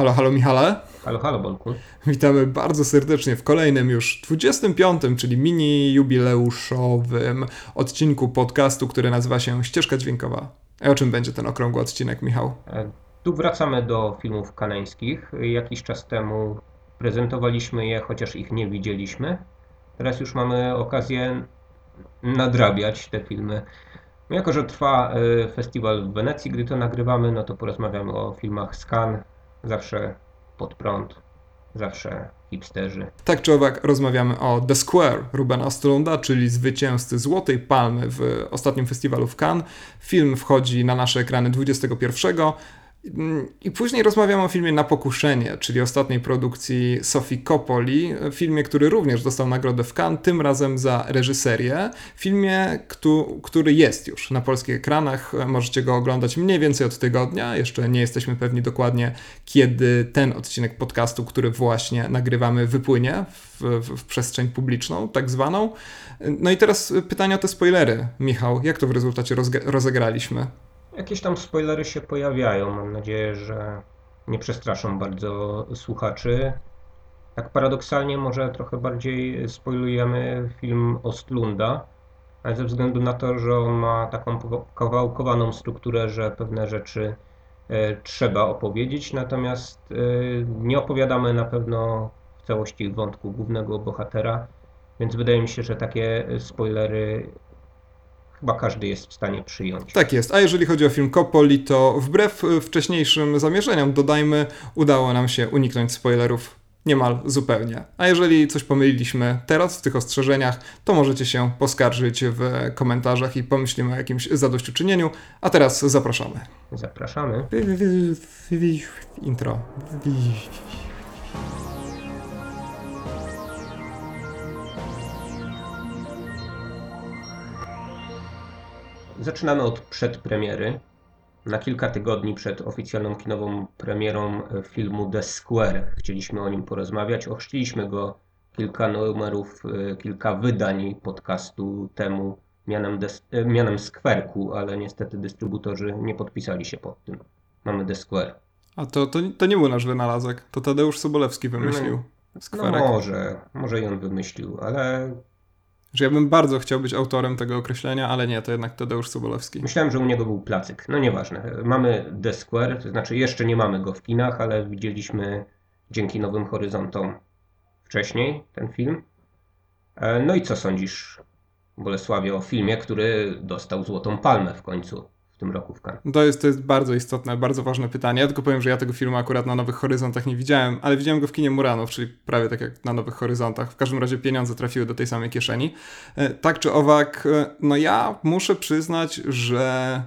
Halo, halo Michale. Halo, halo Bolku. Witamy bardzo serdecznie w kolejnym już 25, czyli mini jubileuszowym odcinku podcastu, który nazywa się Ścieżka Dźwiękowa. A o czym będzie ten okrągły odcinek, Michał? Tu wracamy do filmów kanańskich. Jakiś czas temu prezentowaliśmy je, chociaż ich nie widzieliśmy. Teraz już mamy okazję nadrabiać te filmy. Jako że trwa festiwal w Wenecji, gdy to nagrywamy, no to porozmawiamy o filmach z Cannes. Zawsze pod prąd, zawsze hipsterzy. Tak czy owak rozmawiamy o The Square Rubena Östlunda, czyli zwycięzcy Złotej Palmy w ostatnim festiwalu w Cannes. Film wchodzi na nasze ekrany 21. I później rozmawiamy o filmie Na Pokuszenie, czyli ostatniej produkcji Sofii Coppoli, filmie, który również dostał nagrodę w Cannes, tym razem za reżyserię, filmie, który jest już na polskich ekranach, możecie go oglądać mniej więcej od tygodnia, jeszcze nie jesteśmy pewni dokładnie, kiedy ten odcinek podcastu, który właśnie nagrywamy, wypłynie w przestrzeń publiczną, tak zwaną. No i teraz pytanie o te spoilery, Michał, jak to w rezultacie rozegraliśmy? Jakieś tam spoilery się pojawiają, mam nadzieję, że nie przestraszą bardzo słuchaczy. Tak paradoksalnie może trochę bardziej spoilujemy film Östlunda, ale ze względu na to, że on ma taką kawałkowaną strukturę, że pewne rzeczy trzeba opowiedzieć, natomiast nie opowiadamy na pewno w całości wątku głównego bohatera, więc wydaje mi się, że takie spoilery chyba każdy jest w stanie przyjąć. Tak jest, a jeżeli chodzi o film Coppoli, to wbrew wcześniejszym zamierzeniom, dodajmy, udało nam się uniknąć spoilerów niemal zupełnie. A jeżeli coś pomyliliśmy teraz w tych ostrzeżeniach, to możecie się poskarżyć w komentarzach i pomyślimy o jakimś zadośćuczynieniu. A teraz zapraszamy. Zapraszamy. Intro. Zaczynamy od przedpremiery. Na kilka tygodni przed oficjalną kinową premierą filmu The Square chcieliśmy o nim porozmawiać. Ochrzciliśmy go kilka numerów, kilka wydań podcastu temu mianem Skwerku, ale niestety dystrybutorzy nie podpisali się pod tym. Mamy The Square. A to nie był nasz wynalazek, to Tadeusz Sobolewski wymyślił Skwerek. No może i on wymyślił, ale... Że ja bym bardzo chciał być autorem tego określenia, ale nie, to jednak Tadeusz Sobolewski. Myślałem, że u niego był placyk. No nieważne. Mamy The Square, to znaczy jeszcze nie mamy go w kinach, ale widzieliśmy dzięki Nowym Horyzontom wcześniej ten film. No i co sądzisz, Bolesławie, o filmie, który dostał Złotą Palmę w końcu w tym roku w Cannes? To jest bardzo istotne, bardzo ważne pytanie. Ja tylko powiem, że ja tego filmu akurat na Nowych Horyzontach nie widziałem, ale widziałem go w kinie Muranów, czyli prawie tak jak na Nowych Horyzontach. W każdym razie pieniądze trafiły do tej samej kieszeni. Tak czy owak, no ja muszę przyznać, że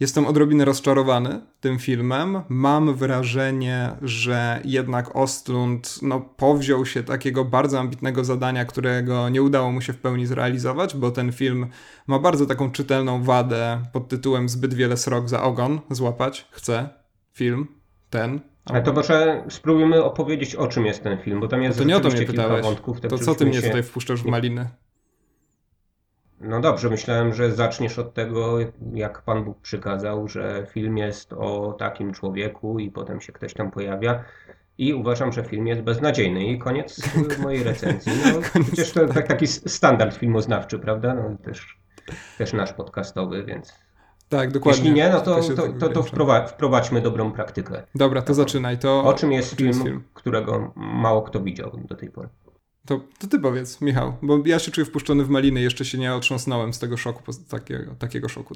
jestem odrobinę rozczarowany tym filmem. Mam wrażenie, że jednak Östlund powziął się takiego bardzo ambitnego zadania, którego nie udało mu się w pełni zrealizować, bo ten film ma bardzo taką czytelną wadę pod tytułem zbyt wiele srok za ogon złapać. Chcę film ten. Ale to może spróbujmy opowiedzieć, o czym jest ten film, bo tam jest rzeczywiście kilka wątków. To co ty mnie tutaj wpuszczasz w maliny? No dobrze, myślałem, że zaczniesz od tego, jak Pan Bóg przykazał, że film jest o takim człowieku i potem się ktoś tam pojawia i uważam, że film jest beznadziejny i koniec mojej recenzji. No, przecież to taki standard filmoznawczy, prawda? No, też nasz podcastowy, więc... Tak, dokładnie. Jeśli nie, no to wprowadźmy dobrą praktykę. Dobra, to zaczynaj. To o czym jest film, którego mało kto widział do tej pory? To ty powiedz, Michał, bo ja się czuję wpuszczony w maliny, jeszcze się nie otrząsnąłem z tego szoku, takiego szoku.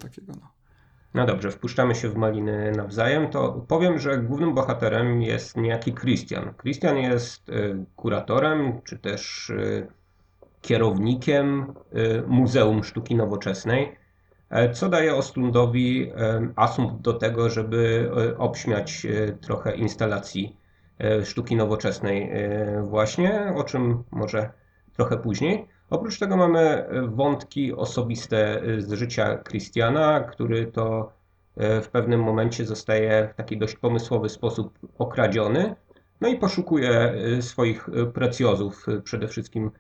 No dobrze, wpuszczamy się w maliny nawzajem, to powiem, że głównym bohaterem jest niejaki Christian. Christian jest kuratorem, czy też kierownikiem Muzeum Sztuki Nowoczesnej, co daje Östlundowi asumpt do tego, żeby obśmiać trochę instalacji sztuki nowoczesnej właśnie, o czym może trochę później. Oprócz tego mamy wątki osobiste z życia Christiana, który to w pewnym momencie zostaje w taki dość pomysłowy sposób okradziony, no i poszukuje swoich precjozów, przede wszystkim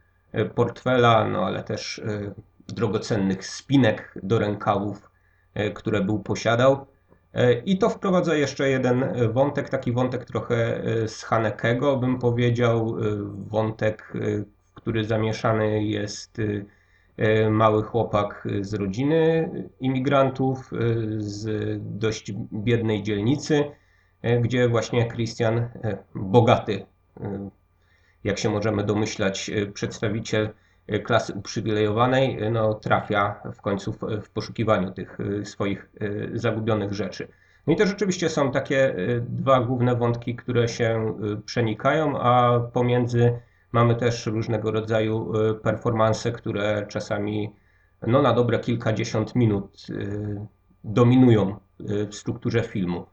portfela, no ale też drogocennych spinek do rękawów, które był posiadał. I to wprowadza jeszcze jeden wątek, taki wątek trochę z Hanekego, bym powiedział, wątek, w który zamieszany jest mały chłopak z rodziny imigrantów, z dość biednej dzielnicy, gdzie właśnie Christian, bogaty, jak się możemy domyślać, przedstawiciel klasy uprzywilejowanej, no, trafia w końcu w poszukiwaniu tych swoich zagubionych rzeczy. No i to rzeczywiście są takie dwa główne wątki, które się przenikają, a pomiędzy mamy też różnego rodzaju performanse, które czasami no, na dobre kilkadziesiąt minut dominują w strukturze filmu.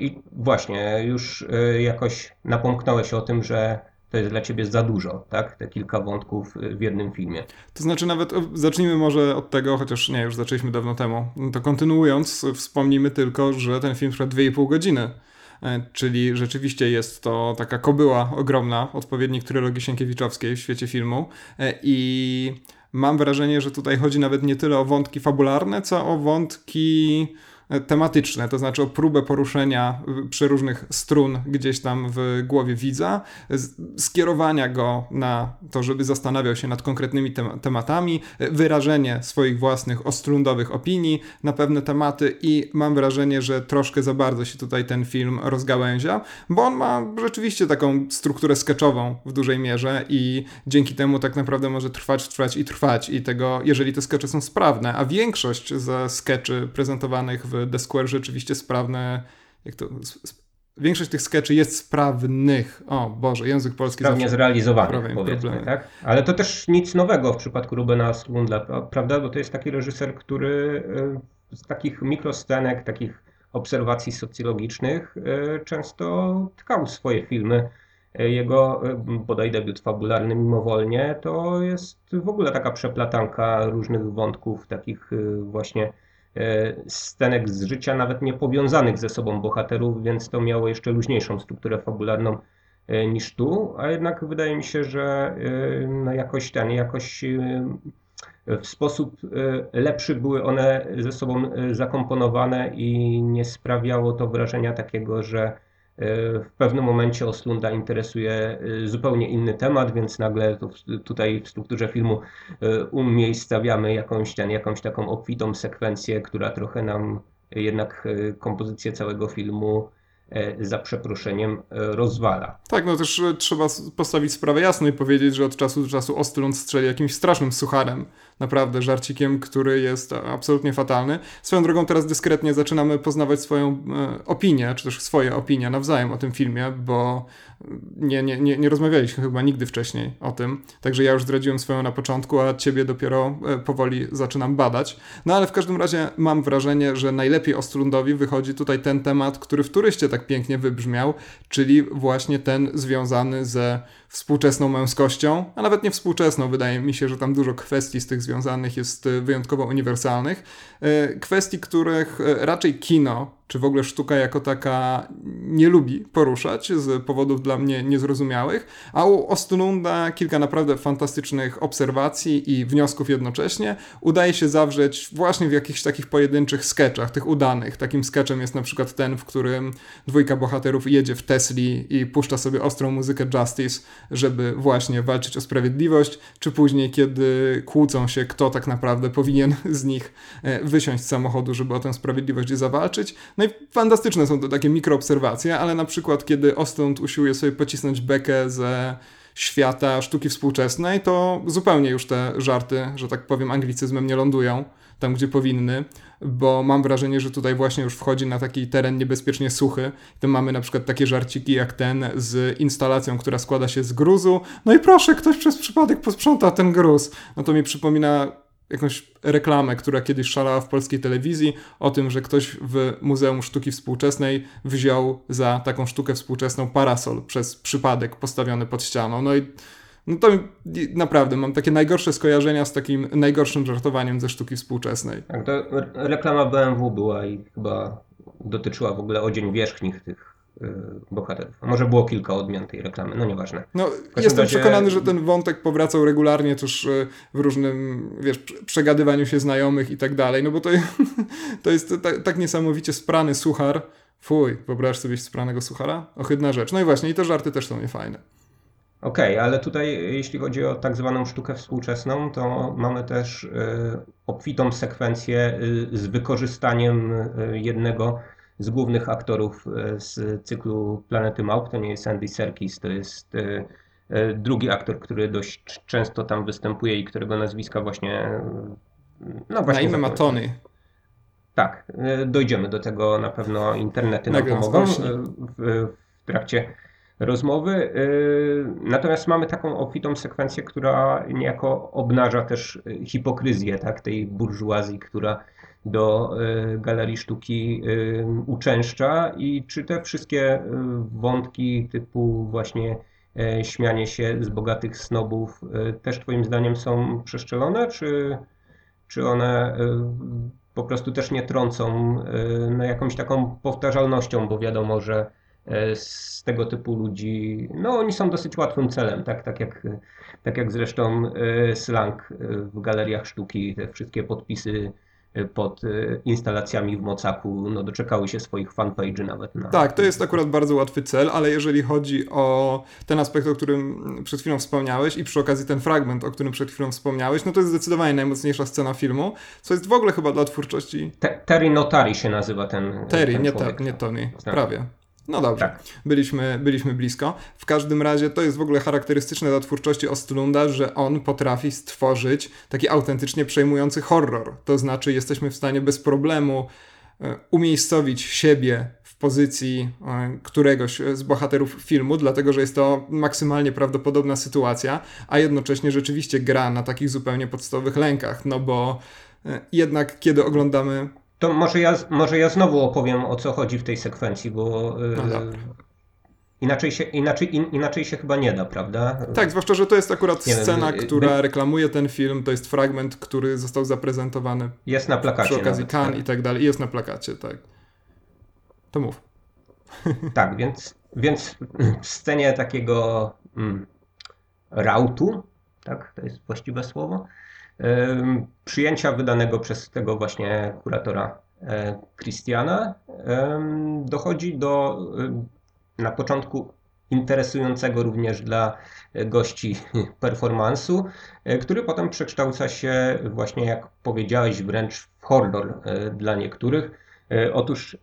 I właśnie już jakoś napomknąłeś o tym, że to jest dla ciebie za dużo, tak? Te kilka wątków w jednym filmie. To znaczy nawet zacznijmy może od tego, chociaż nie, już zaczęliśmy dawno temu. To kontynuując, wspomnijmy tylko, że ten film trwa 2,5 godziny. Czyli rzeczywiście jest to taka kobyła ogromna, odpowiednik trylogii Sienkiewiczowskiej w świecie filmu. I mam wrażenie, że tutaj chodzi nawet nie tyle o wątki fabularne, co o wątki tematyczne, to znaczy o próbę poruszenia przeróżnych strun gdzieś tam w głowie widza, skierowania go na to, żeby zastanawiał się nad konkretnymi tematami, wyrażenie swoich własnych ostrundowych opinii na pewne tematy i mam wrażenie, że troszkę za bardzo się tutaj ten film rozgałęzia, bo on ma rzeczywiście taką strukturę skeczową w dużej mierze i dzięki temu tak naprawdę może trwać i tego, jeżeli te skecze są sprawne, a większość ze skeczy prezentowanych w The Square rzeczywiście sprawne, jak to, większość tych skeczy jest sprawnych. O Boże, język polski sprawnie zrealizowanych, powiedzmy, tak? Ale to też nic nowego w przypadku Rubena Östlunda, prawda? Bo to jest taki reżyser, który z takich mikroscenek, takich obserwacji socjologicznych często tkał swoje filmy. Jego bodaj debiut fabularny Mimowolnie to jest w ogóle taka przeplatanka różnych wątków, takich właśnie scenek z życia, nawet nie powiązanych ze sobą bohaterów, więc to miało jeszcze luźniejszą strukturę fabularną niż tu, a jednak wydaje mi się, że no jakoś w sposób lepszy były one ze sobą zakomponowane i nie sprawiało to wrażenia takiego, że w pewnym momencie Östlunda interesuje zupełnie inny temat, więc nagle tutaj w strukturze filmu umiejscawiamy jakąś taką obfitą sekwencję, która trochę nam jednak kompozycję całego filmu za przeproszeniem rozwala. Tak, no też trzeba postawić sprawę jasno i powiedzieć, że od czasu do czasu Östlund strzeli jakimś strasznym sucharem, naprawdę żarcikiem, który jest absolutnie fatalny. Swoją drogą teraz dyskretnie zaczynamy poznawać swoją opinię, czy też swoje opinie nawzajem o tym filmie, bo nie rozmawialiśmy chyba nigdy wcześniej o tym, także ja już zdradziłem swoją na początku, a ciebie dopiero powoli zaczynam badać. No ale w każdym razie mam wrażenie, że najlepiej Östlundowi wychodzi tutaj ten temat, który w Turyście tak pięknie wybrzmiał, czyli właśnie ten związany ze współczesną męskością, a nawet nie współczesną, wydaje mi się, że tam dużo kwestii z tych związanych jest wyjątkowo uniwersalnych. Kwestii, których raczej kino, czy w ogóle sztuka jako taka nie lubi poruszać z powodów dla mnie niezrozumiałych, a u Östlunda kilka naprawdę fantastycznych obserwacji i wniosków jednocześnie udaje się zawrzeć właśnie w jakichś takich pojedynczych skeczach, tych udanych. Takim skeczem jest na przykład ten, w którym dwójka bohaterów jedzie w Tesli i puszcza sobie ostrą muzykę Justice, żeby właśnie walczyć o sprawiedliwość, czy później, kiedy kłócą się, kto tak naprawdę powinien z nich wysiąść z samochodu, żeby o tę sprawiedliwość zawalczyć. No i fantastyczne są to takie mikroobserwacje, ale na przykład kiedy Östlund usiłuje sobie pocisnąć bekę ze świata sztuki współczesnej, to zupełnie już te żarty, że tak powiem anglicyzmem, nie lądują tam, gdzie powinny, bo mam wrażenie, że tutaj właśnie już wchodzi na taki teren niebezpiecznie suchy. To mamy na przykład takie żarciki jak ten z instalacją, która składa się z gruzu. No i proszę, ktoś przez przypadek posprząta ten gruz. No to mi przypomina jakąś reklamę, która kiedyś szalała w polskiej telewizji o tym, że ktoś w Muzeum Sztuki Współczesnej wziął za taką sztukę współczesną parasol przez przypadek postawiony pod ścianą. No i no to naprawdę mam takie najgorsze skojarzenia z takim najgorszym żartowaniem ze sztuki współczesnej. Tak, to reklama BMW była i chyba dotyczyła w ogóle odzień wierzchnich tych bohaterów. Może było kilka odmian tej reklamy, no nieważne. No, jestem przekonany, że ten wątek powracał regularnie też w różnym, wiesz, przegadywaniu się znajomych i tak dalej, no bo to jest tak niesamowicie sprany suchar. Fuj, wyobraź sobie spranego suchara? Ohydna rzecz. No i właśnie, i te żarty też są niefajne. Okej, ale tutaj jeśli chodzi o tak zwaną sztukę współczesną, to mamy też obfitą sekwencję z wykorzystaniem jednego z głównych aktorów z cyklu Planety Małp. To nie jest Andy Serkis, to jest drugi aktor, który dość często tam występuje i którego nazwiska właśnie... No właśnie na imię ma Tony. Tak, dojdziemy do tego na pewno, internety nam pomogą w trakcie rozmowy. Natomiast mamy taką obfitą sekwencję, która niejako obnaża też hipokryzję, tak, tej burżuazji, która do galerii sztuki uczęszcza, i czy te wszystkie wątki typu właśnie śmianie się z bogatych snobów też twoim zdaniem są przeszczelone, czy one po prostu też nie trącą no, jakąś taką powtarzalnością, bo wiadomo, że z tego typu ludzi, no oni są dosyć łatwym celem, tak jak zresztą slang w galeriach sztuki, te wszystkie podpisy pod instalacjami w mocaku, no doczekały się swoich fanpage'y nawet. Tak, to jest akurat bardzo łatwy cel, ale jeżeli chodzi o ten aspekt, o którym przed chwilą wspomniałeś, i przy okazji ten fragment, o którym przed chwilą wspomniałeś, no to jest zdecydowanie najmocniejsza scena filmu, co jest w ogóle chyba dla twórczości... Terry Notary się nazywa ten Terry, nie Tony, prawie. No dobrze, tak. Byliśmy blisko. W każdym razie to jest w ogóle charakterystyczne dla twórczości Östlunda, że on potrafi stworzyć taki autentycznie przejmujący horror. To znaczy jesteśmy w stanie bez problemu umiejscowić siebie w pozycji któregoś z bohaterów filmu, dlatego że jest to maksymalnie prawdopodobna sytuacja, a jednocześnie rzeczywiście gra na takich zupełnie podstawowych lękach, no bo jednak kiedy oglądamy... To może ja znowu opowiem, o co chodzi w tej sekwencji, bo inaczej się chyba nie da, prawda? Tak, zwłaszcza że to jest akurat scena, która reklamuje ten film, to jest fragment, który został zaprezentowany. Jest na plakacie. Przy okazji Cannes tak. I tak dalej, jest na plakacie, tak. To mów. Tak, więc w scenie takiego rautu, tak, to jest właściwe słowo, przyjęcia wydanego przez tego właśnie kuratora Christiana, dochodzi do na początku interesującego również dla gości performansu, który potem przekształca się właśnie, jak powiedziałeś, wręcz w horror dla niektórych. Otóż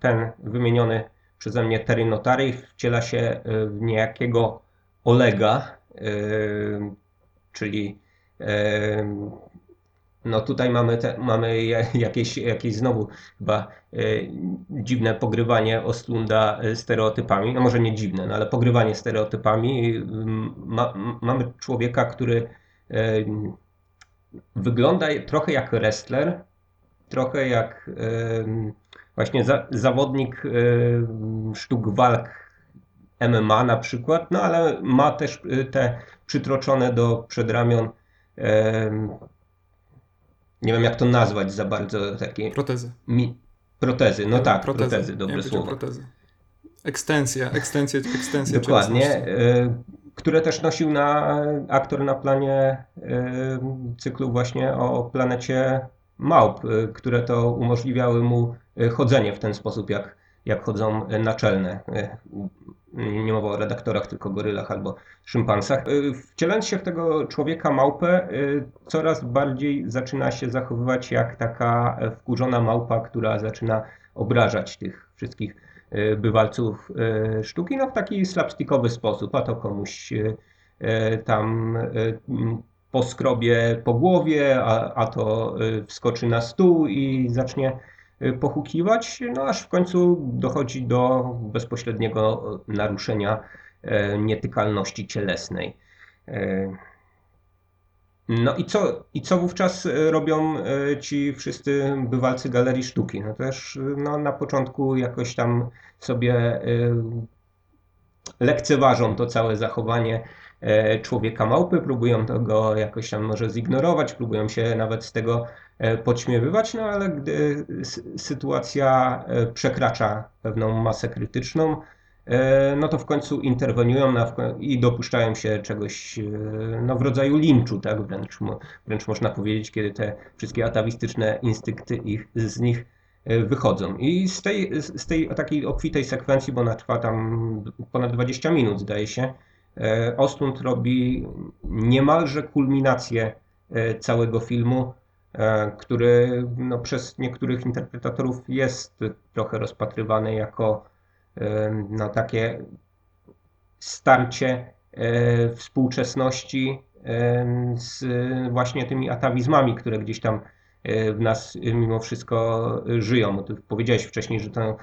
ten wymieniony przeze mnie Terry Notary wciela się w niejakiego Olega, czyli no tutaj mamy jakieś znowu chyba dziwne pogrywanie Östlunda stereotypami, no może nie dziwne, no ale pogrywanie stereotypami. Mamy człowieka, który wygląda trochę jak wrestler, trochę jak właśnie zawodnik sztuk walk MMA na przykład, no ale ma też te przytroczone do przedramion, nie wiem jak to nazwać za bardzo, takie... Protezy. Protezy, no tak, protezy, dobre słowo. Protezy. Ekstensje. Dokładnie, które też nosił aktor na planie cyklu właśnie o planecie małp, które to umożliwiały mu chodzenie w ten sposób, jak chodzą naczelne. Nie mowa o redaktorach, tylko gorylach albo szympansach. Wcielając się w tego człowieka małpę, coraz bardziej zaczyna się zachowywać jak taka wkurzona małpa, która zaczyna obrażać tych wszystkich bywalców sztuki, no w taki slapstickowy sposób, a to komuś tam poskrobie po głowie, a to wskoczy na stół i zacznie pohukiwać, no aż w końcu dochodzi do bezpośredniego naruszenia nietykalności cielesnej. No i co wówczas robią ci wszyscy bywalcy galerii sztuki? No też no, na początku jakoś tam sobie lekceważą to całe zachowanie człowieka małpy, próbują go jakoś tam może zignorować, próbują się nawet z tego podśmiewywać, no ale gdy sytuacja przekracza pewną masę krytyczną, no to w końcu interweniują i dopuszczają się czegoś no, w rodzaju linczu, tak? Wręcz można powiedzieć, kiedy te wszystkie atawistyczne instynkty z nich wychodzą. I z tej takiej obfitej sekwencji, bo ona trwa tam ponad 20 minut, zdaje się, Östlund robi niemalże kulminację całego filmu, który no, przez niektórych interpretatorów jest trochę rozpatrywany jako no, takie starcie współczesności z właśnie tymi atawizmami, które gdzieś tam w nas mimo wszystko żyją. Ty powiedziałeś wcześniej, że to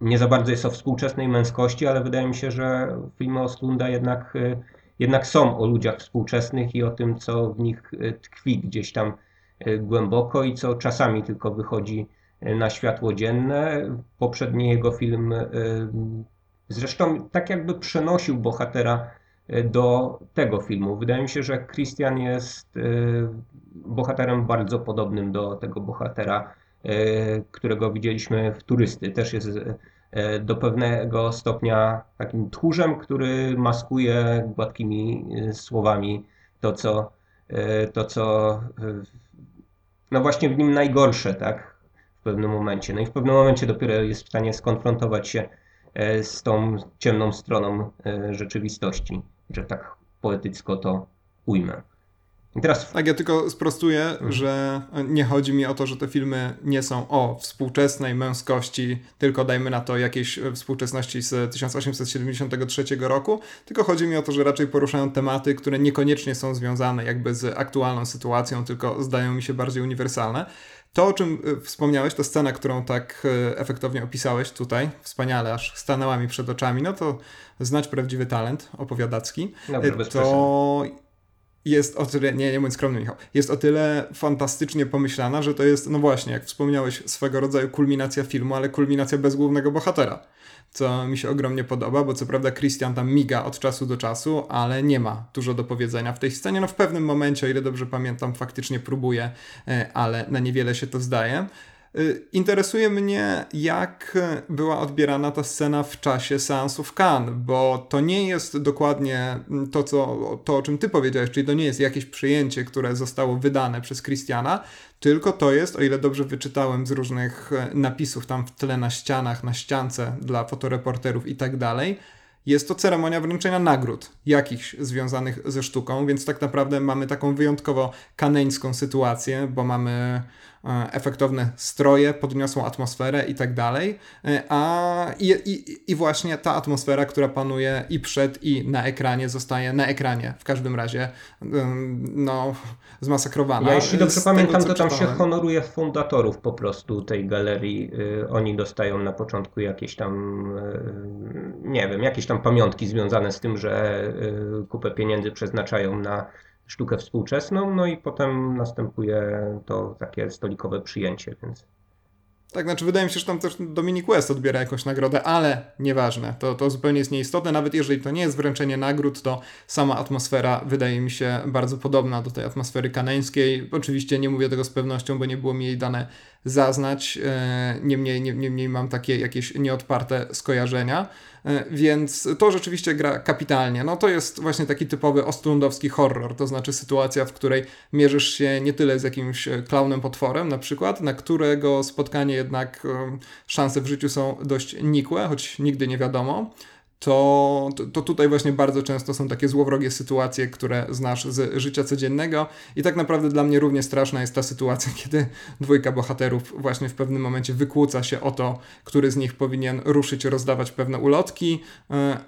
nie za bardzo jest o współczesnej męskości, ale wydaje mi się, że filmy Östlunda jednak są o ludziach współczesnych i o tym, co w nich tkwi gdzieś tam głęboko i co czasami tylko wychodzi na światło dzienne. Poprzedni jego film zresztą tak jakby przenosił bohatera do tego filmu. Wydaje mi się, że Christian jest bohaterem bardzo podobnym do tego bohatera, którego widzieliśmy w Turysty. Też jest do pewnego stopnia takim tchórzem, który maskuje gładkimi słowami to, co no właśnie w nim najgorsze, tak? W pewnym momencie. No i w pewnym momencie dopiero jest w stanie skonfrontować się z tą ciemną stroną rzeczywistości, że tak poetycko to ujmę. I teraz... Tak, ja tylko sprostuję, że nie chodzi mi o to, że te filmy nie są o współczesnej męskości, tylko dajmy na to jakiejś współczesności z 1873 roku, tylko chodzi mi o to, że raczej poruszają tematy, które niekoniecznie są związane jakby z aktualną sytuacją, tylko zdają mi się bardziej uniwersalne. To, o czym wspomniałeś, ta scena, którą tak efektownie opisałeś tutaj, wspaniale, aż stanęła mi przed oczami, no to znać prawdziwy talent opowiadacki. Dobrze, to jest o tyle, nie bądź skromny, Michał, jest o tyle fantastycznie pomyślana, że to jest, no właśnie, jak wspomniałeś, swego rodzaju kulminacja filmu, ale kulminacja bez głównego bohatera, co mi się ogromnie podoba, bo co prawda Christian tam miga od czasu do czasu, ale nie ma dużo do powiedzenia w tej scenie. No w pewnym momencie, o ile dobrze pamiętam, faktycznie próbuje, ale na niewiele się to zdaje. Interesuje mnie, jak była odbierana ta scena w czasie seansu w Cannes, bo to nie jest dokładnie to, o czym ty powiedziałeś, czyli to nie jest jakieś przyjęcie, które zostało wydane przez Christiana, tylko to jest, o ile dobrze wyczytałem z różnych napisów tam w tle na ścianach, na ściance dla fotoreporterów i tak dalej, jest to ceremonia wręczenia nagród jakichś związanych ze sztuką, więc tak naprawdę mamy taką wyjątkowo kaneńską sytuację, bo mamy efektowne stroje, podniosłą atmosferę i tak dalej, i właśnie ta atmosfera, która panuje i przed, i na ekranie, zostaje na ekranie w każdym razie no, zmasakrowana. Ja jeśli dobrze pamiętam, to tam się honoruje fundatorów po prostu tej galerii. Oni dostają na początku jakieś tam, nie wiem, jakieś tam pamiątki związane z tym, że kupę pieniędzy przeznaczają na sztukę współczesną, no i potem następuje to takie stolikowe przyjęcie, więc... Tak, znaczy wydaje mi się, że tam też Dominic West odbiera jakąś nagrodę, ale nieważne, to zupełnie jest nieistotne, nawet jeżeli to nie jest wręczenie nagród, to sama atmosfera wydaje mi się bardzo podobna do tej atmosfery kaneńskiej. Oczywiście nie mówię tego z pewnością, bo nie było mi jej dane zaznać, niemniej mam takie jakieś nieodparte skojarzenia, więc to rzeczywiście gra kapitalnie. No to jest właśnie taki typowy östlundowski horror, to znaczy sytuacja, w której mierzysz się nie tyle z jakimś klaunem potworem na przykład, na którego spotkanie jednak szanse w życiu są dość nikłe, choć nigdy nie wiadomo. To tutaj właśnie bardzo często są takie złowrogie sytuacje, które znasz z życia codziennego i tak naprawdę dla mnie równie straszna jest ta sytuacja, kiedy dwójka bohaterów właśnie w pewnym momencie wykłóca się o to, który z nich powinien ruszyć, rozdawać pewne ulotki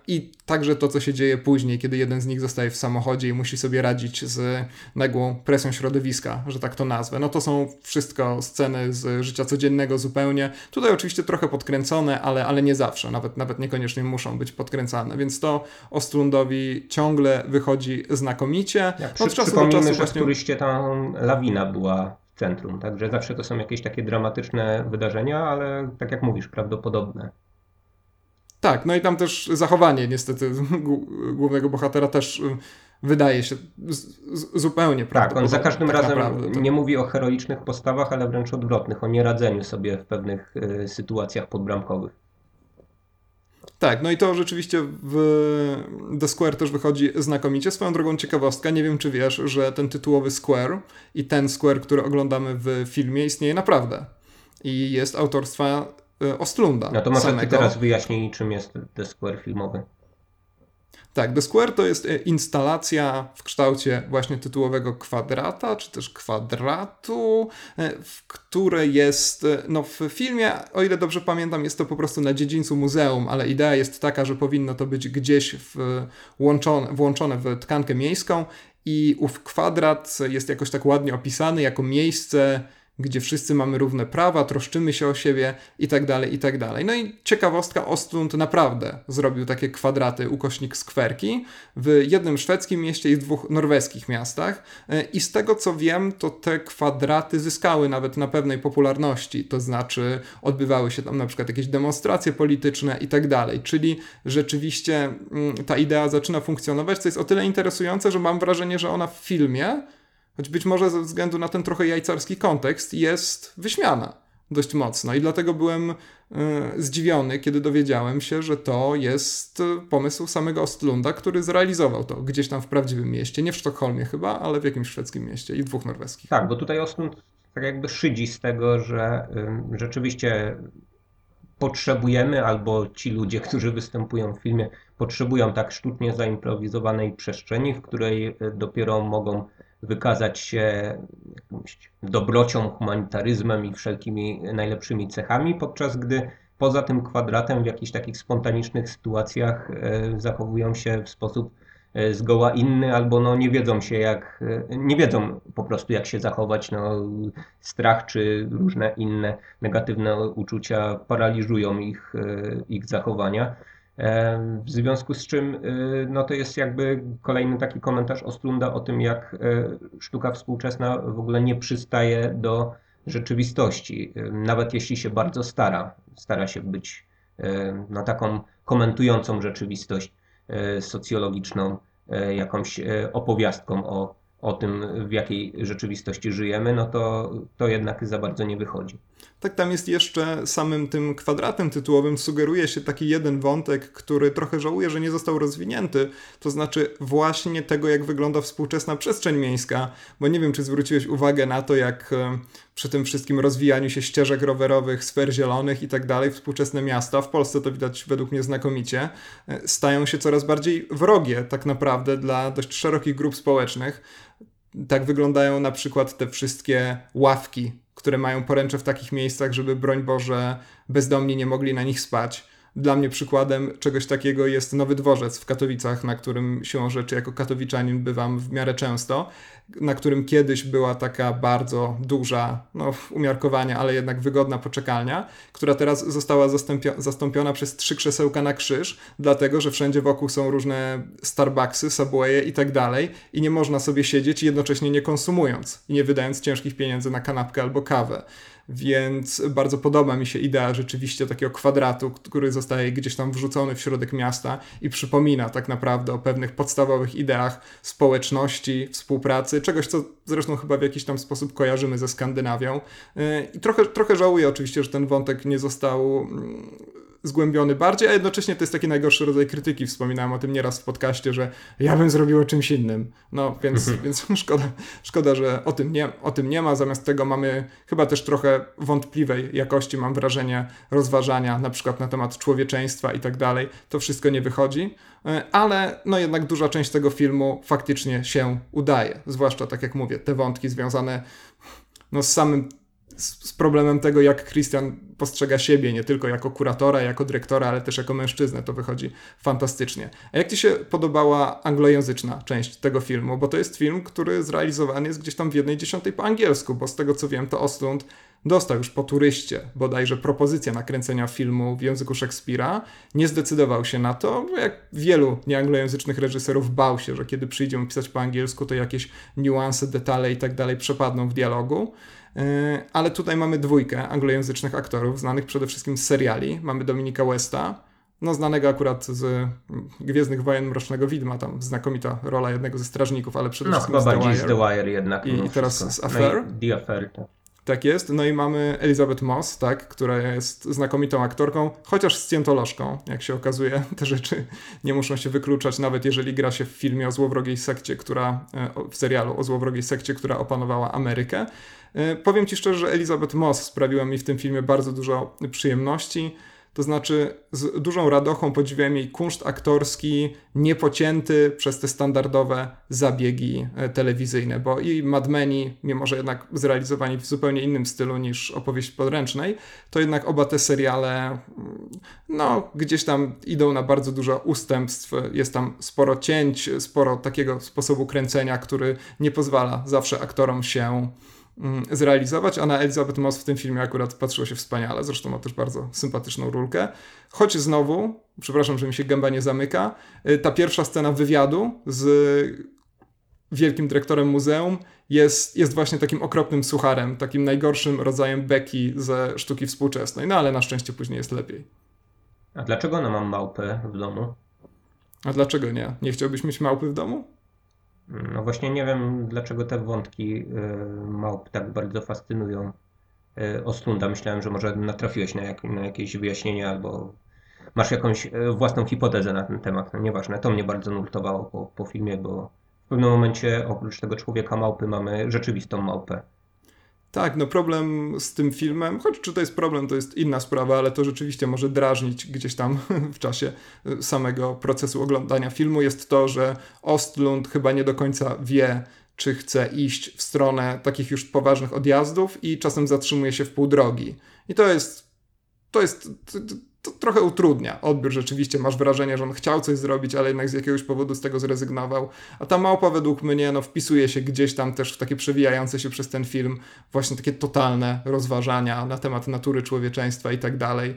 i także to, co się dzieje później, kiedy jeden z nich zostaje w samochodzie i musi sobie radzić z nagłą presją środowiska, że tak to nazwę. No to są wszystko sceny z życia codziennego zupełnie. Tutaj oczywiście trochę podkręcone, ale nie zawsze, nawet niekoniecznie muszą być podkręcane, więc to Östlundowi ciągle wychodzi znakomicie. Ja przypomnijmy, że w Turyście ta lawina była w centrum, także zawsze to są jakieś takie dramatyczne wydarzenia, ale tak jak mówisz, prawdopodobne. Tak, no i tam też zachowanie niestety głównego bohatera też wydaje się zupełnie prawdopodobne. Tak, on za każdym razem naprawdę, nie mówi o heroicznych postawach, ale wręcz odwrotnych, o nieradzeniu sobie w pewnych sytuacjach podbramkowych. Tak, no i to rzeczywiście w The Square też wychodzi znakomicie. Swoją drogą ciekawostka, nie wiem czy wiesz, że ten tytułowy Square i ten Square, który oglądamy w filmie, istnieje naprawdę. I jest autorstwa Östlunda. No to może ty teraz wyjaśnij, czym jest The Square filmowy. Tak, The Square to jest instalacja w kształcie właśnie tytułowego kwadrata, czy też kwadratu, w której jest, no w filmie, o ile dobrze pamiętam, jest to po prostu na dziedzińcu muzeum, ale idea jest taka, że powinno to być gdzieś włączone w tkankę miejską i ów kwadrat jest jakoś tak ładnie opisany jako miejsce, gdzie wszyscy mamy równe prawa, troszczymy się o siebie i tak dalej, i tak dalej. No i ciekawostka, Östlund naprawdę zrobił takie kwadraty, ukośnik skwerki w jednym szwedzkim mieście i w dwóch norweskich miastach. I z tego co wiem, to te kwadraty zyskały nawet na pewnej popularności, to znaczy odbywały się tam na przykład jakieś demonstracje polityczne i tak dalej. Czyli rzeczywiście ta idea zaczyna funkcjonować, co jest o tyle interesujące, że mam wrażenie, że ona w filmie, choć być może ze względu na ten trochę jajcarski kontekst, jest wyśmiana dość mocno. I dlatego byłem zdziwiony, kiedy dowiedziałem się, że to jest pomysł samego Östlunda, który zrealizował to gdzieś tam w prawdziwym mieście. Nie w Sztokholmie chyba, ale w jakimś szwedzkim mieście i dwóch norweskich. Tak, bo tutaj Östlund tak jakby szydzi z tego, że rzeczywiście potrzebujemy, albo ci ludzie, którzy występują w filmie, potrzebują tak sztucznie zaimprowizowanej przestrzeni, w której dopiero mogą wykazać się jakąś dobrocią, humanitaryzmem i wszelkimi najlepszymi cechami, podczas gdy poza tym kwadratem w jakichś takich spontanicznych sytuacjach zachowują się w sposób zgoła inny, albo no nie wiedzą po prostu jak się zachować, no strach czy różne inne negatywne uczucia paraliżują ich zachowania. W związku z czym no to jest jakby kolejny taki komentarz Östlunda o tym, jak sztuka współczesna w ogóle nie przystaje do rzeczywistości, nawet jeśli się bardzo stara się być no taką komentującą rzeczywistość socjologiczną, jakąś opowiastką o tym, w jakiej rzeczywistości żyjemy, no to jednak za bardzo nie wychodzi. Tak, tam jest jeszcze samym tym kwadratem tytułowym sugeruje się taki jeden wątek, który trochę żałuję, że nie został rozwinięty, to znaczy właśnie tego, jak wygląda współczesna przestrzeń miejska, bo nie wiem, czy zwróciłeś uwagę na to, jak przy tym wszystkim rozwijaniu się ścieżek rowerowych, sfer zielonych i tak dalej, współczesne miasta, w Polsce to widać według mnie znakomicie, stają się coraz bardziej wrogie tak naprawdę dla dość szerokich grup społecznych. Tak wyglądają na przykład te wszystkie ławki, które mają poręcze w takich miejscach, żeby broń Boże bezdomni nie mogli na nich spać. Dla mnie przykładem czegoś takiego jest Nowy Dworzec w Katowicach, na którym siłą rzeczy jako katowiczanin bywam w miarę często, na którym kiedyś była taka bardzo duża, no umiarkowania, ale jednak wygodna poczekalnia, która teraz została zastąpiona przez 3 krzesełka na krzyż, dlatego że wszędzie wokół są różne Starbucksy, Subwaye i tak dalej i nie można sobie siedzieć jednocześnie nie konsumując i nie wydając ciężkich pieniędzy na kanapkę albo kawę. Więc bardzo podoba mi się idea rzeczywiście takiego kwadratu, który zostaje gdzieś tam wrzucony w środek miasta i przypomina tak naprawdę o pewnych podstawowych ideach społeczności, współpracy, czegoś co zresztą chyba w jakiś tam sposób kojarzymy ze Skandynawią. I trochę żałuję oczywiście, że ten wątek nie został zgłębiony bardziej, a jednocześnie to jest taki najgorszy rodzaj krytyki. Wspominałem o tym nieraz w podcaście, że ja bym zrobił o czymś innym. No, więc szkoda, że o tym nie ma. Zamiast tego mamy chyba też trochę wątpliwej jakości, mam wrażenie, rozważania na przykład na temat człowieczeństwa i tak dalej. To wszystko nie wychodzi, ale no jednak duża część tego filmu faktycznie się udaje. Zwłaszcza, tak jak mówię, te wątki związane no, z problemem tego, jak Christian postrzega siebie, nie tylko jako kuratora, jako dyrektora, ale też jako mężczyznę. To wychodzi fantastycznie. A jak Ci się podobała anglojęzyczna część tego filmu? Bo to jest film, który zrealizowany jest gdzieś tam w 1/10 po angielsku, bo z tego co wiem, to Östlund dostał już po Turyście bodajże propozycję nakręcenia filmu w języku Szekspira. Nie zdecydował się na to, bo jak wielu nieanglojęzycznych reżyserów bał się, że kiedy przyjdzie mu pisać po angielsku, to jakieś niuanse, detale i tak dalej przepadną w dialogu. Ale tutaj mamy 2 anglojęzycznych aktorów, znanych przede wszystkim z seriali. Mamy Dominica Westa, no znanego akurat z Gwiezdnych Wojen Mrocznego Widma, tam znakomita rola jednego ze strażników, ale przede wszystkim z The Wire. No chyba bardziej z The Wire jednak. I teraz z Affair. The Affair, tak. Tak jest. No i mamy Elizabeth Moss, tak, która jest znakomitą aktorką, chociaż scjentolożką, jak się okazuje. Te rzeczy nie muszą się wykluczać, nawet jeżeli gra się w filmie o złowrogiej sekcie, w serialu o złowrogiej sekcie, która opanowała Amerykę. Powiem Ci szczerze, że Elizabeth Moss sprawiła mi w tym filmie bardzo dużo przyjemności. To znaczy z dużą radochą podziwiam jej kunszt aktorski, niepocięty przez te standardowe zabiegi telewizyjne, bo i Mad Meni, mimo że jednak zrealizowani w zupełnie innym stylu niż opowieść podręcznej, to jednak oba te seriale gdzieś tam idą na bardzo dużo ustępstw, jest tam sporo cięć, sporo takiego sposobu kręcenia, który nie pozwala zawsze aktorom się zrealizować, a na Elizabeth Moss w tym filmie akurat patrzyło się wspaniale, zresztą ma też bardzo sympatyczną rulkę. Choć znowu, przepraszam, że mi się gęba nie zamyka, ta pierwsza scena wywiadu z wielkim dyrektorem muzeum jest właśnie takim okropnym sucharem, takim najgorszym rodzajem Becky ze sztuki współczesnej, ale na szczęście później jest lepiej. A dlaczego ona ma małpę w domu? A dlaczego nie? Nie chciałbyś mieć małpy w domu? No właśnie nie wiem, dlaczego te wątki małp tak bardzo fascynują Östlunda. Myślałem, że może natrafiłeś na jakieś wyjaśnienia albo masz jakąś własną hipotezę na ten temat. No nieważne, to mnie bardzo nurtowało po filmie, bo w pewnym momencie oprócz tego człowieka małpy mamy rzeczywistą małpę. Tak, problem z tym filmem, choć czy to jest problem, to jest inna sprawa, ale to rzeczywiście może drażnić gdzieś tam w czasie samego procesu oglądania filmu, jest to, że Östlund chyba nie do końca wie, czy chce iść w stronę takich już poważnych odjazdów i czasem zatrzymuje się w pół drogi. I to trochę utrudnia odbiór rzeczywiście. Masz wrażenie, że on chciał coś zrobić, ale jednak z jakiegoś powodu z tego zrezygnował. A ta małpa według mnie wpisuje się gdzieś tam też w takie przewijające się przez ten film właśnie takie totalne rozważania na temat natury człowieczeństwa i tak dalej.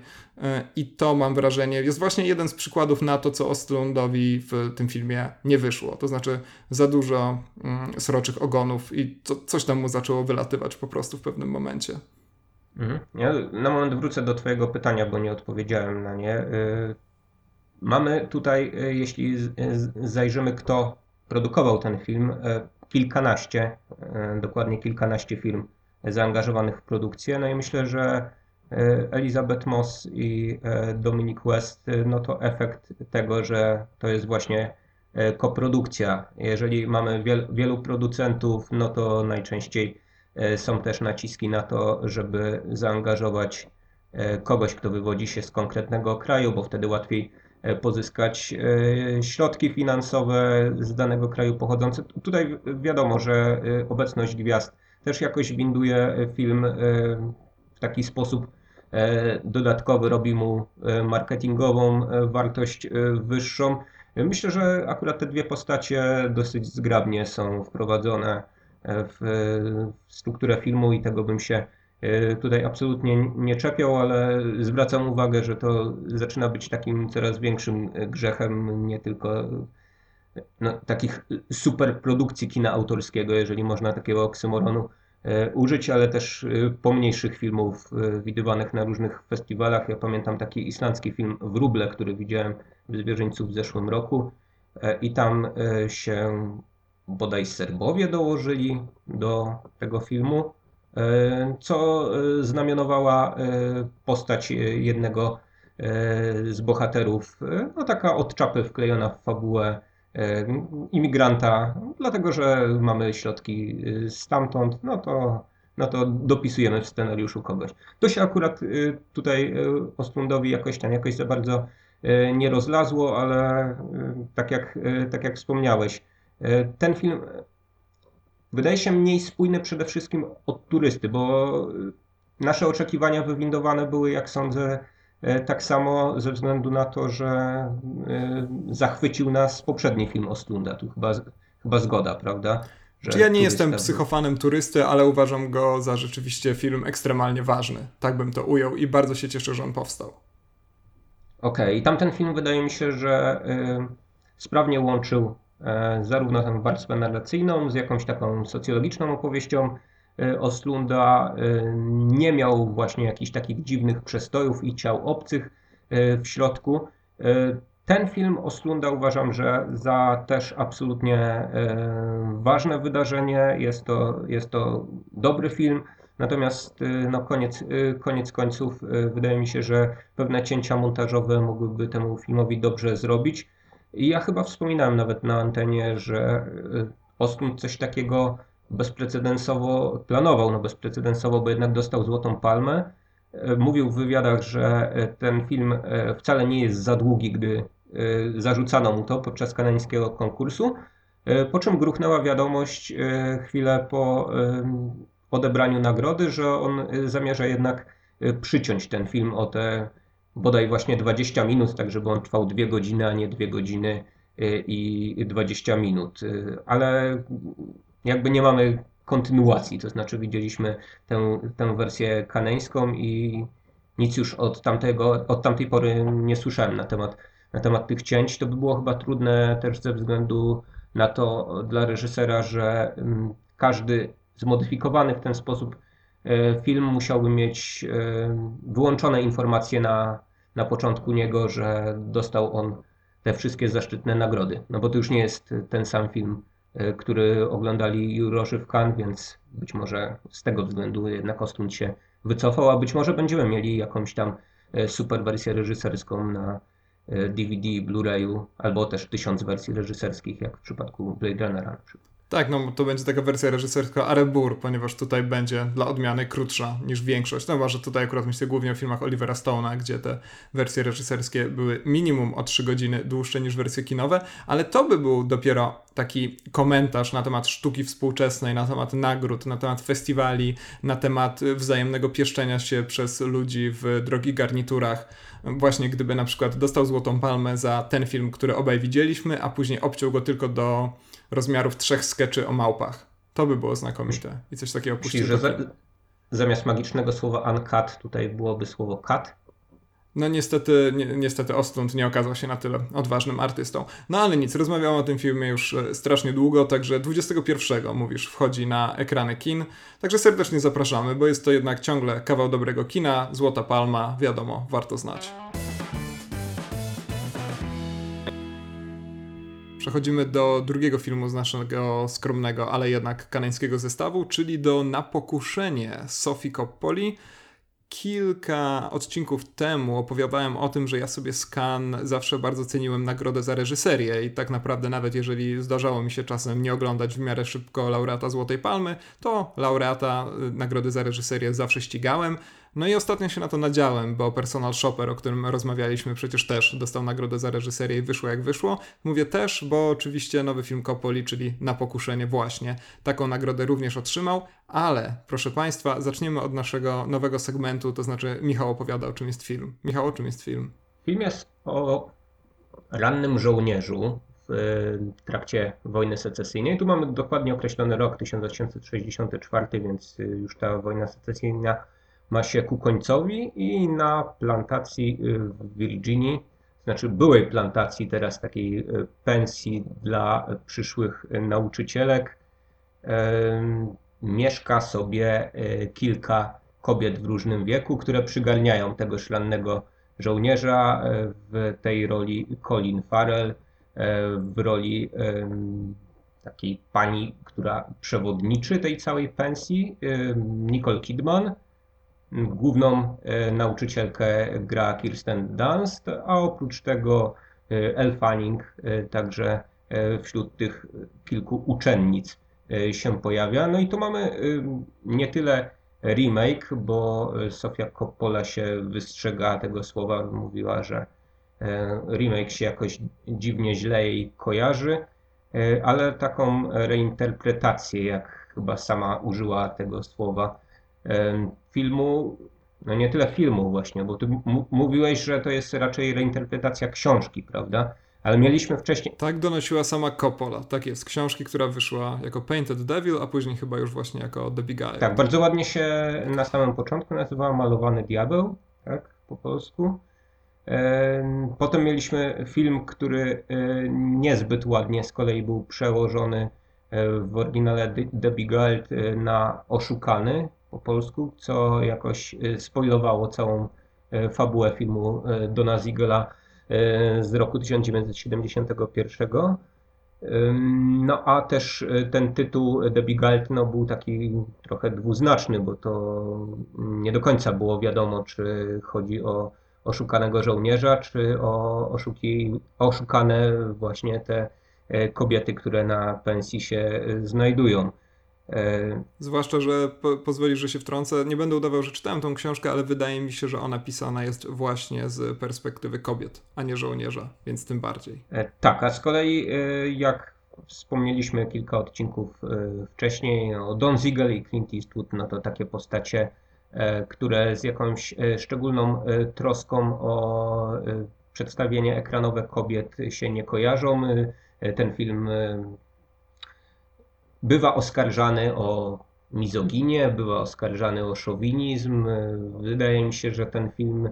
I to mam wrażenie jest właśnie jeden z przykładów na to, co Östlundowi w tym filmie nie wyszło. To znaczy za dużo sroczych ogonów i coś tam mu zaczęło wylatywać po prostu w pewnym momencie. Ja na moment wrócę do Twojego pytania, bo nie odpowiedziałem na nie. Mamy tutaj, jeśli zajrzymy, kto produkował ten film, dokładnie kilkanaście firm zaangażowanych w produkcję. No i myślę, że Elizabeth Moss i Dominic West, to efekt tego, że to jest właśnie koprodukcja. Jeżeli mamy wielu producentów, to najczęściej są też naciski na to, żeby zaangażować kogoś, kto wywodzi się z konkretnego kraju, bo wtedy łatwiej pozyskać środki finansowe z danego kraju pochodzące. Tutaj wiadomo, że obecność gwiazd też jakoś winduje film w taki sposób dodatkowy, robi mu marketingową wartość wyższą. Myślę, że akurat te dwie postacie dosyć zgrabnie są wprowadzone w strukturę filmu i tego bym się tutaj absolutnie nie czepiał, ale zwracam uwagę, że to zaczyna być takim coraz większym grzechem nie tylko takich superprodukcji kina autorskiego, jeżeli można takiego oksymoronu użyć, ale też pomniejszych filmów widywanych na różnych festiwalach. Ja pamiętam taki islandzki film Wróble, który widziałem w Zwierzyńcu w zeszłym roku i tam się bodaj Serbowie dołożyli do tego filmu, co znamionowała postać jednego z bohaterów, taka od czapy wklejona w fabułę imigranta, dlatego że mamy środki stamtąd, to dopisujemy w scenariuszu kogoś. To się akurat tutaj Östlundowi jakoś za bardzo nie rozlazło, ale tak jak wspomniałeś, ten film wydaje się mniej spójny przede wszystkim od Turysty, bo nasze oczekiwania wywindowane były, jak sądzę, tak samo ze względu na to, że zachwycił nas poprzedni film Östlunda. Tu chyba zgoda, prawda? Czy ja nie jestem psychofanem Turysty, ale uważam go za rzeczywiście film ekstremalnie ważny. Tak bym to ujął i bardzo się cieszę, że on powstał. Okej. I tamten film wydaje mi się, że sprawnie łączył zarówno tę warstwę narracyjną z jakąś taką socjologiczną opowieścią Östlunda. Nie miał właśnie jakichś takich dziwnych przestojów i ciał obcych w środku. Ten film Östlunda uważam, że za też absolutnie ważne wydarzenie. Jest to dobry film. Natomiast no koniec końców wydaje mi się, że pewne cięcia montażowe mogłyby temu filmowi dobrze zrobić. I ja chyba wspominałem nawet na antenie, że Östlund coś takiego bezprecedensowo planował, no bezprecedensowo, bo jednak dostał Złotą Palmę. Mówił w wywiadach, że ten film wcale nie jest za długi, gdy zarzucano mu to podczas kanańskiego konkursu, po czym gruchnęła wiadomość chwilę po odebraniu nagrody, że on zamierza jednak przyciąć ten film o te bodaj właśnie 20 minut, tak żeby on trwał 2 godziny, a nie 2 godziny i 20 minut. Ale jakby nie mamy kontynuacji, to znaczy widzieliśmy tę wersję kanańską i nic już od tamtej pory nie słyszałem na temat tych cięć. To by było chyba trudne też ze względu na to dla reżysera, że każdy zmodyfikowany w ten sposób film musiałby mieć wyłączone informacje na początku niego, że dostał on te wszystkie zaszczytne nagrody. No bo to już nie jest ten sam film, który oglądali jurorzy w Cannes, więc być może z tego względu jednak Östlund się wycofał, a być może będziemy mieli jakąś tam super wersję reżyserską na DVD, Blu-rayu, albo też 1000 wersji reżyserskich, jak w przypadku Blade Runnera. Tak, no to będzie taka wersja reżyserska a rebours, ponieważ tutaj będzie dla odmiany krótsza niż większość. No chyba, że tutaj akurat myślę głównie o filmach Olivera Stone'a, gdzie te wersje reżyserskie były minimum o 3 godziny dłuższe niż wersje kinowe, ale to by był dopiero taki komentarz na temat sztuki współczesnej, na temat nagród, na temat festiwali, na temat wzajemnego pieszczenia się przez ludzi w drogich garniturach. Właśnie gdyby na przykład dostał Złotą Palmę za ten film, który obaj widzieliśmy, a później obciął go tylko do rozmiarów 3 skeczy o małpach. To by było znakomite. I coś takiego puścił. Zamiast magicznego słowa uncut tutaj byłoby słowo cut? No niestety Östlund nie okazał się na tyle odważnym artystą. No ale nic, rozmawiamy o tym filmie już strasznie długo, także 21 mówisz wchodzi na ekrany kin, także serdecznie zapraszamy, bo jest to jednak ciągle kawał dobrego kina, Złota Palma, wiadomo, warto znać. Przechodzimy do drugiego filmu z naszego skromnego, ale jednak kanańskiego zestawu, czyli do Na Pokuszenie Sofii Coppoli. Kilka odcinków temu opowiadałem o tym, że ja sobie z Cannes zawsze bardzo ceniłem nagrodę za reżyserię i tak naprawdę nawet jeżeli zdarzało mi się czasem nie oglądać w miarę szybko laureata Złotej Palmy, to laureata nagrody za reżyserię zawsze ścigałem. No i ostatnio się na to nadziałem, bo Personal Shopper, o którym rozmawialiśmy, przecież też dostał nagrodę za reżyserię i wyszło jak wyszło. Mówię też, bo oczywiście nowy film Coppoli, czyli Na Pokuszenie właśnie, taką nagrodę również otrzymał, ale proszę Państwa, zaczniemy od naszego nowego segmentu, to znaczy Michał opowiada, o czym jest film. Michał, o czym jest film? Film jest o rannym żołnierzu w trakcie wojny secesyjnej. Tu mamy dokładnie określony rok 1864, więc już ta wojna secesyjna ma się ku końcowi i na plantacji w Virginii, znaczy byłej plantacji, teraz takiej pensji dla przyszłych nauczycielek, mieszka sobie kilka kobiet w różnym wieku, które przygarniają tego szlannego żołnierza. W tej roli Colin Farrell, w roli takiej pani, która przewodniczy tej całej pensji, Nicole Kidman. Główną nauczycielkę gra Kirsten Dunst, a oprócz tego Elle Fanning także wśród tych kilku uczennic się pojawia. No i tu mamy nie tyle remake, bo Sofia Coppola się wystrzega tego słowa, mówiła, że remake się jakoś dziwnie źle jej kojarzy, ale taką reinterpretację, jak chyba sama użyła tego słowa, filmu, no nie tyle filmu właśnie, bo ty mówiłeś, że to jest raczej reinterpretacja książki, prawda? Ale mieliśmy wcześniej... Tak donosiła sama Coppola, tak jest, książki, która wyszła jako Painted Devil, a później chyba już właśnie jako The Big Girl. Tak, bardzo ładnie się na samym początku nazywała Malowany Diabeł, tak, po polsku. Potem mieliśmy film, który niezbyt ładnie z kolei był przełożony w oryginale The Big Girl na Oszukany, po polsku, co jakoś spoilowało całą fabułę filmu Dona Ziegela z roku 1971. No a też ten tytuł The Big Girl no, był taki trochę dwuznaczny, bo to nie do końca było wiadomo, czy chodzi o oszukanego żołnierza, czy o oszukane właśnie te kobiety, które na pensji się znajdują. Zwłaszcza, że pozwolisz, że się wtrącę. Nie będę udawał, że czytałem tą książkę, ale wydaje mi się, że ona pisana jest właśnie z perspektywy kobiet, a nie żołnierza, więc tym bardziej. Tak, a z kolei jak wspomnieliśmy kilka odcinków wcześniej o Don Siegel i Clint Eastwood, no to takie postacie, które z jakąś szczególną troską o przedstawienie ekranowe kobiet się nie kojarzą. Ten film bywa oskarżany o mizoginię, bywa oskarżany o szowinizm. Wydaje mi się, że ten film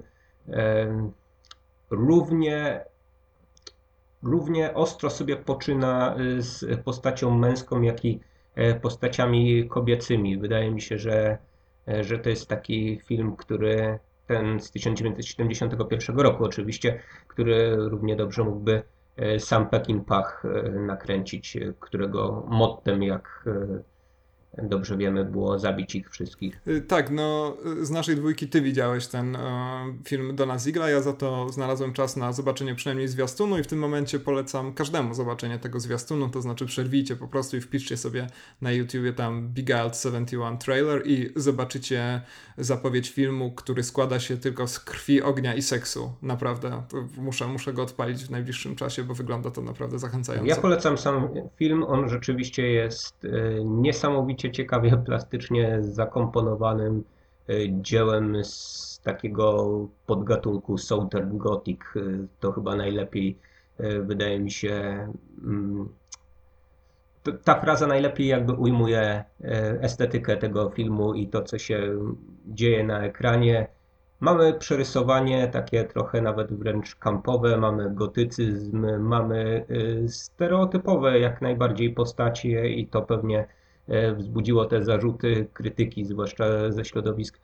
równie ostro sobie poczyna z postacią męską, jak i postaciami kobiecymi. Wydaje mi się, że to jest taki film, który ten z 1971 roku oczywiście, który równie dobrze mógłby sam Peckinpah nakręcić, którego mottem, jak dobrze wiemy, było zabić ich wszystkich. Tak, no z naszej dwójki ty widziałeś ten film Dona Siegla, ja za to znalazłem czas na zobaczenie przynajmniej zwiastunu i w tym momencie polecam każdemu zobaczenie tego zwiastunu, to znaczy przerwijcie po prostu i wpiszcie sobie na YouTubie tam Big Girl 71 trailer i zobaczycie zapowiedź filmu, który składa się tylko z krwi, ognia i seksu. Naprawdę, muszę go odpalić w najbliższym czasie, bo wygląda to naprawdę zachęcająco. Ja polecam sam film, on rzeczywiście jest niesamowicie ciekawie plastycznie zakomponowanym dziełem z takiego podgatunku Southern Gothic. To chyba najlepiej, wydaje mi się, ta fraza najlepiej jakby ujmuje estetykę tego filmu i to, co się dzieje na ekranie. Mamy przerysowanie takie trochę nawet wręcz kampowe, mamy gotycyzm, mamy stereotypowe jak najbardziej postacie i to pewnie wzbudziło te zarzuty krytyki, zwłaszcza ze środowisk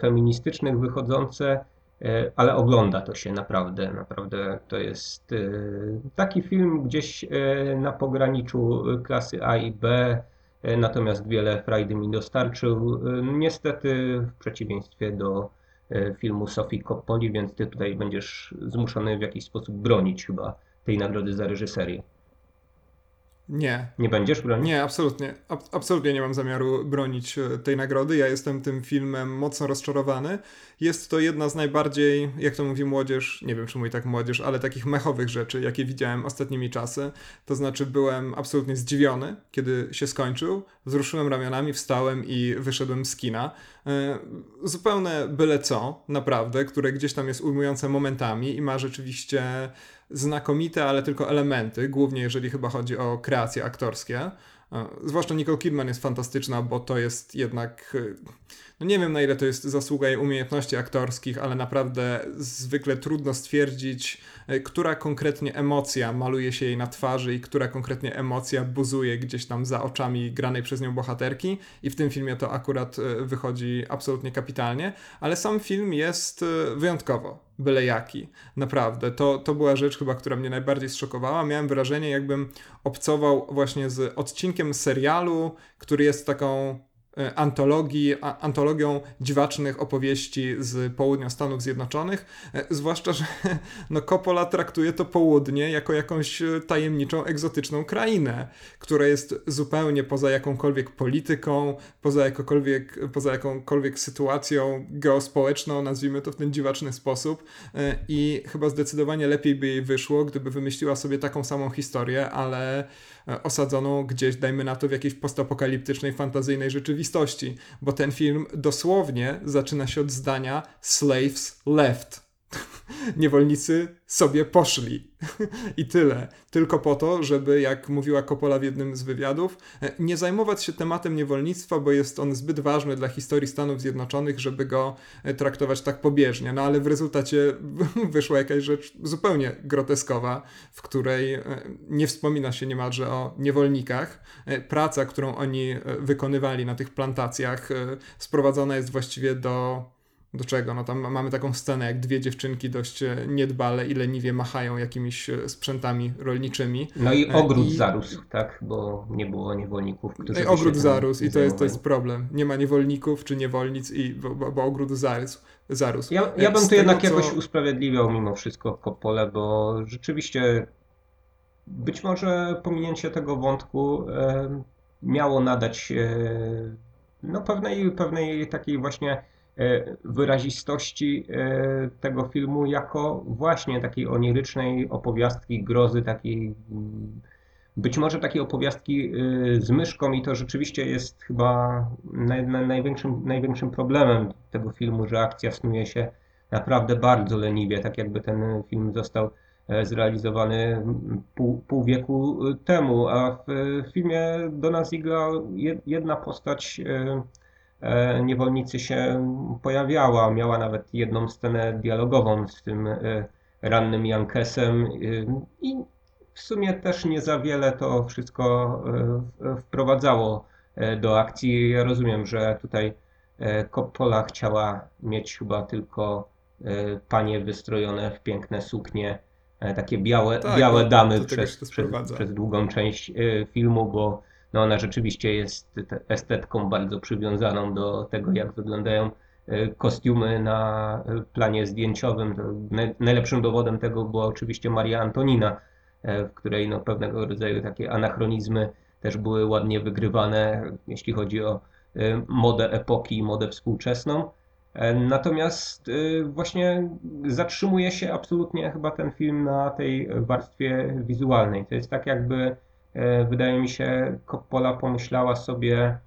feministycznych wychodzące, ale ogląda to się naprawdę. Naprawdę to jest taki film gdzieś na pograniczu klasy A i B, natomiast wiele frajdy mi dostarczył. Niestety w przeciwieństwie do filmu Sofii Coppoli, więc ty tutaj będziesz zmuszony w jakiś sposób bronić chyba tej nagrody za reżyserię. Nie. Nie będziesz bronić? Nie, absolutnie. Absolutnie nie mam zamiaru bronić tej nagrody. Ja jestem tym filmem mocno rozczarowany. Jest to jedna z najbardziej, jak to mówi młodzież, nie wiem czy mówi tak młodzież, ale takich mechowych rzeczy, jakie widziałem ostatnimi czasy. To znaczy byłem absolutnie zdziwiony, kiedy się skończył. Wzruszyłem ramionami, wstałem i wyszedłem z kina. Zupełne byle co, naprawdę, które gdzieś tam jest ujmujące momentami i ma rzeczywiście znakomite, ale tylko elementy, głównie jeżeli chyba chodzi o kreacje aktorskie. Zwłaszcza Nicole Kidman jest fantastyczna, bo to jest jednak, no nie wiem na ile to jest zasługa jej umiejętności aktorskich, ale naprawdę zwykle trudno stwierdzić, która konkretnie emocja maluje się jej na twarzy i która konkretnie emocja buzuje gdzieś tam za oczami granej przez nią bohaterki i w tym filmie to akurat wychodzi absolutnie kapitalnie, ale sam film jest wyjątkowo byle jaki. Naprawdę. To była rzecz chyba, która mnie najbardziej zszokowała. Miałem wrażenie, jakbym obcował właśnie z odcinkiem serialu, który jest taką antologią dziwacznych opowieści z południa Stanów Zjednoczonych, zwłaszcza, że no Coppola traktuje to południe jako jakąś tajemniczą, egzotyczną krainę, która jest zupełnie poza jakąkolwiek polityką, poza jakąkolwiek sytuacją geospołeczną, nazwijmy to w ten dziwaczny sposób i chyba zdecydowanie lepiej by jej wyszło, gdyby wymyśliła sobie taką samą historię, ale osadzoną gdzieś, dajmy na to, w jakiejś postapokaliptycznej, fantazyjnej rzeczywistości, bo ten film dosłownie zaczyna się od zdania slaves left. Niewolnicy sobie poszli. I tyle. Tylko po to, żeby, jak mówiła Coppola w jednym z wywiadów, nie zajmować się tematem niewolnictwa, bo jest on zbyt ważny dla historii Stanów Zjednoczonych, żeby go traktować tak pobieżnie. No ale w rezultacie wyszła jakaś rzecz zupełnie groteskowa, w której nie wspomina się niemalże o niewolnikach. Praca, którą oni wykonywali na tych plantacjach, sprowadzona jest właściwie do Do czego? No tam mamy taką scenę, jak dwie dziewczynki dość niedbale i leniwie machają jakimiś sprzętami rolniczymi. No i ogród zarósł, tak? Bo nie było niewolników, którzy... Ogród zarósł i to jest problem. Nie ma niewolników czy niewolnic, bo ogród zarósł. Ja bym to jednak jakoś usprawiedliwiał mimo wszystko Coppolę, bo rzeczywiście być może pominięcie tego wątku miało nadać pewnej takiej właśnie wyrazistości tego filmu jako właśnie takiej onirycznej opowiastki grozy, takiej być może takiej opowiastki z myszką, i to rzeczywiście jest chyba największym problemem tego filmu, że akcja snuje się naprawdę bardzo leniwie, tak jakby ten film został zrealizowany pół wieku temu, a w filmie do nas Ziegla jedna postać niewolnicy się pojawiała, miała nawet jedną scenę dialogową z tym rannym Jankesem i w sumie też nie za wiele to wszystko wprowadzało do akcji. Ja rozumiem, że tutaj Coppola chciała mieć chyba tylko panie wystrojone w piękne suknie, takie białe damy przez długą część filmu, bo no ona rzeczywiście jest estetką bardzo przywiązaną do tego, jak wyglądają kostiumy na planie zdjęciowym. Najlepszym dowodem tego była oczywiście Maria Antonina, w której no pewnego rodzaju takie anachronizmy też były ładnie wygrywane, jeśli chodzi o modę epoki i modę współczesną. Natomiast właśnie zatrzymuje się absolutnie chyba ten film na tej warstwie wizualnej. To jest tak jakby, wydaje mi się, Coppola pomyślała sobie,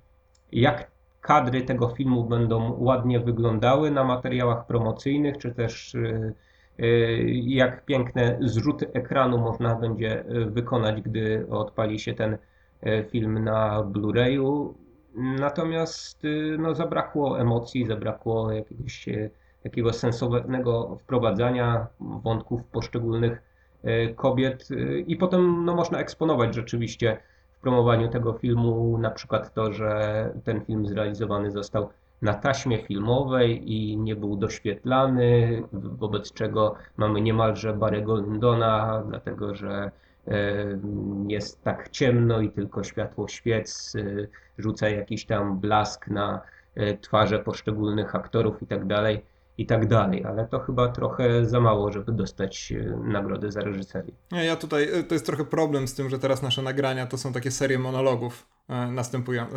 jak kadry tego filmu będą ładnie wyglądały na materiałach promocyjnych, czy też jak piękne zrzuty ekranu można będzie wykonać, gdy odpali się ten film na Blu-rayu. Natomiast zabrakło emocji, zabrakło jakiegoś sensownego wprowadzania wątków poszczególnych kobiet, i potem można eksponować rzeczywiście w promowaniu tego filmu na przykład to, że ten film zrealizowany został na taśmie filmowej i nie był doświetlany, wobec czego mamy niemalże Barry'ego Lyndona, dlatego że jest tak ciemno i tylko światło świec rzuca jakiś tam blask na twarze poszczególnych aktorów i tak dalej, ale to chyba trochę za mało, żeby dostać nagrodę za reżyserię. Ja tutaj, to jest trochę problem z tym, że teraz nasze nagrania to są takie serie monologów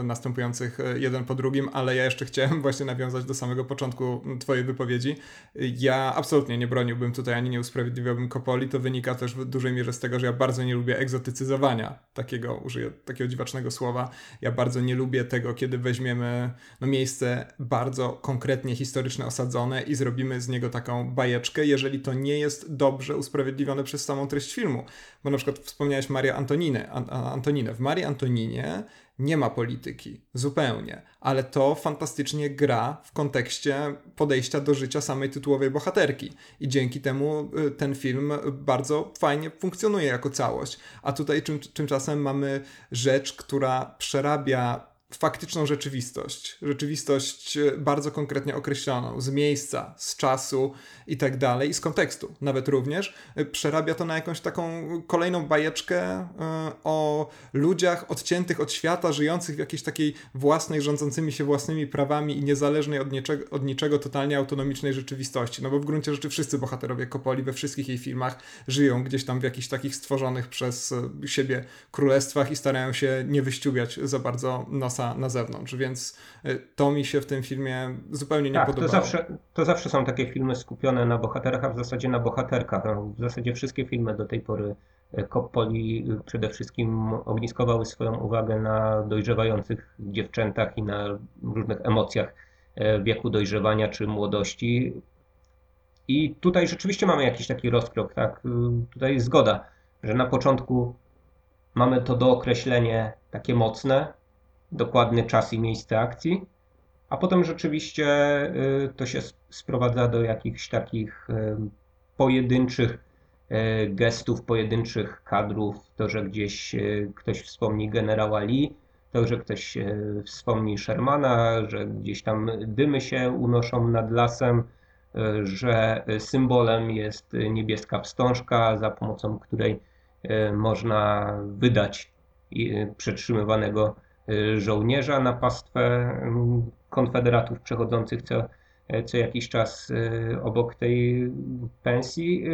następujących jeden po drugim, ale ja jeszcze chciałem właśnie nawiązać do samego początku twojej wypowiedzi. Ja absolutnie nie broniłbym tutaj, ani nie usprawiedliwiałbym Coppoli. To wynika też w dużej mierze z tego, że ja bardzo nie lubię egzotycyzowania takiego, użyję takiego dziwacznego słowa. Ja bardzo nie lubię tego, kiedy weźmiemy miejsce bardzo konkretnie historyczne, osadzone i zrobimy z niego taką bajeczkę, jeżeli to nie jest dobrze usprawiedliwione przez samą treść filmu. Bo na przykład wspomniałeś Marię Antoninę. W Marii Antoninie nie ma polityki, zupełnie, ale to fantastycznie gra w kontekście podejścia do życia samej tytułowej bohaterki i dzięki temu ten film bardzo fajnie funkcjonuje jako całość, a tutaj tymczasem mamy rzecz, która przerabia faktyczną rzeczywistość bardzo konkretnie określoną, z miejsca, z czasu i tak dalej, i z kontekstu nawet również, przerabia to na jakąś taką kolejną bajeczkę o ludziach odciętych od świata, żyjących w jakiejś takiej własnej, rządzącymi się własnymi prawami i niezależnej od niczego totalnie autonomicznej rzeczywistości, no bo w gruncie rzeczy wszyscy bohaterowie Coppoli we wszystkich jej filmach żyją gdzieś tam w jakichś takich stworzonych przez siebie królestwach i starają się nie wyściubiać za bardzo nosa na zewnątrz, więc to mi się w tym filmie zupełnie nie podobało. To zawsze są takie filmy skupione na bohaterach, a w zasadzie na bohaterkach. W zasadzie wszystkie filmy do tej pory Coppoli przede wszystkim ogniskowały swoją uwagę na dojrzewających dziewczętach i na różnych emocjach wieku dojrzewania czy młodości. I tutaj rzeczywiście mamy jakiś taki rozkrok, tak? Tutaj jest zgoda, że na początku mamy to dookreślenie takie mocne, dokładny czas i miejsce akcji, a potem rzeczywiście to się sprowadza do jakichś takich pojedynczych gestów, pojedynczych kadrów, to, że gdzieś ktoś wspomni generała Lee, To, że ktoś wspomni Shermana, że gdzieś tam dymy się unoszą nad lasem, że symbolem jest niebieska wstążka, za pomocą której można wydać przetrzymywanego żołnierza na pastwę konfederatów przechodzących co jakiś czas obok tej pensji.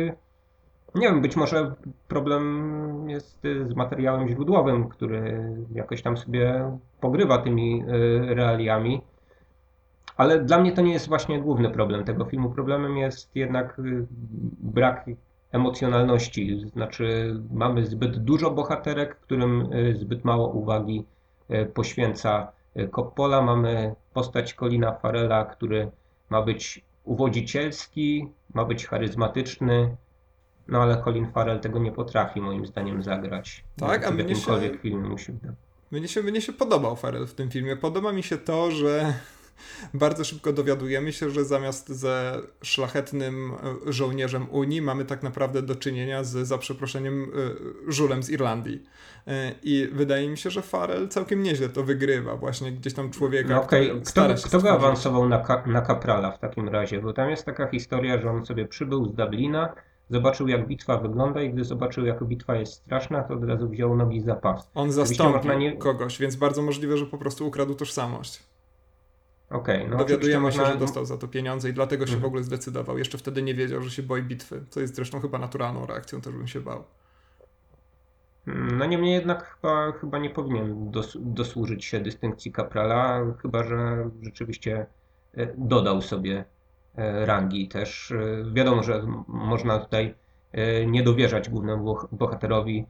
Nie wiem, być może problem jest z materiałem źródłowym, który jakoś tam sobie pogrywa tymi realiami. Ale dla mnie to nie jest właśnie główny problem tego filmu. Problemem jest jednak brak emocjonalności. Znaczy mamy zbyt dużo bohaterek, którym zbyt mało uwagi poświęca Coppola. Mamy postać Colina Farrella, który ma być uwodzicielski, ma być charyzmatyczny. No ale Colin Farrell tego nie potrafi moim zdaniem zagrać. Tak, a mnie się podobał Farrell w tym filmie. Podoba mi się to, że bardzo szybko dowiadujemy się, że zamiast ze szlachetnym żołnierzem Unii mamy tak naprawdę do czynienia z, za przeproszeniem, żulem z Irlandii. I wydaje mi się, że Farrell całkiem nieźle to wygrywa, właśnie gdzieś tam człowieka, który stara się Kto go awansował na kaprala w takim razie? Bo tam jest taka historia, że on sobie przybył z Dublina, zobaczył jak bitwa wygląda i gdy zobaczył jak bitwa jest straszna, to od razu wziął nogi za pas. On zastąpił kogoś, więc bardzo możliwe, że po prostu ukradł tożsamość. Okej, no dowiadujemy się, że dostał za to pieniądze i dlatego się w ogóle zdecydował. Jeszcze wtedy nie wiedział, że się boi bitwy, co jest zresztą chyba naturalną reakcją, też bym się bał. No niemniej jednak chyba nie powinien dosłużyć się dystynkcji kaprala, chyba że rzeczywiście dodał sobie rangi też. Wiadomo, że można tutaj nie dowierzać głównemu bohaterowi.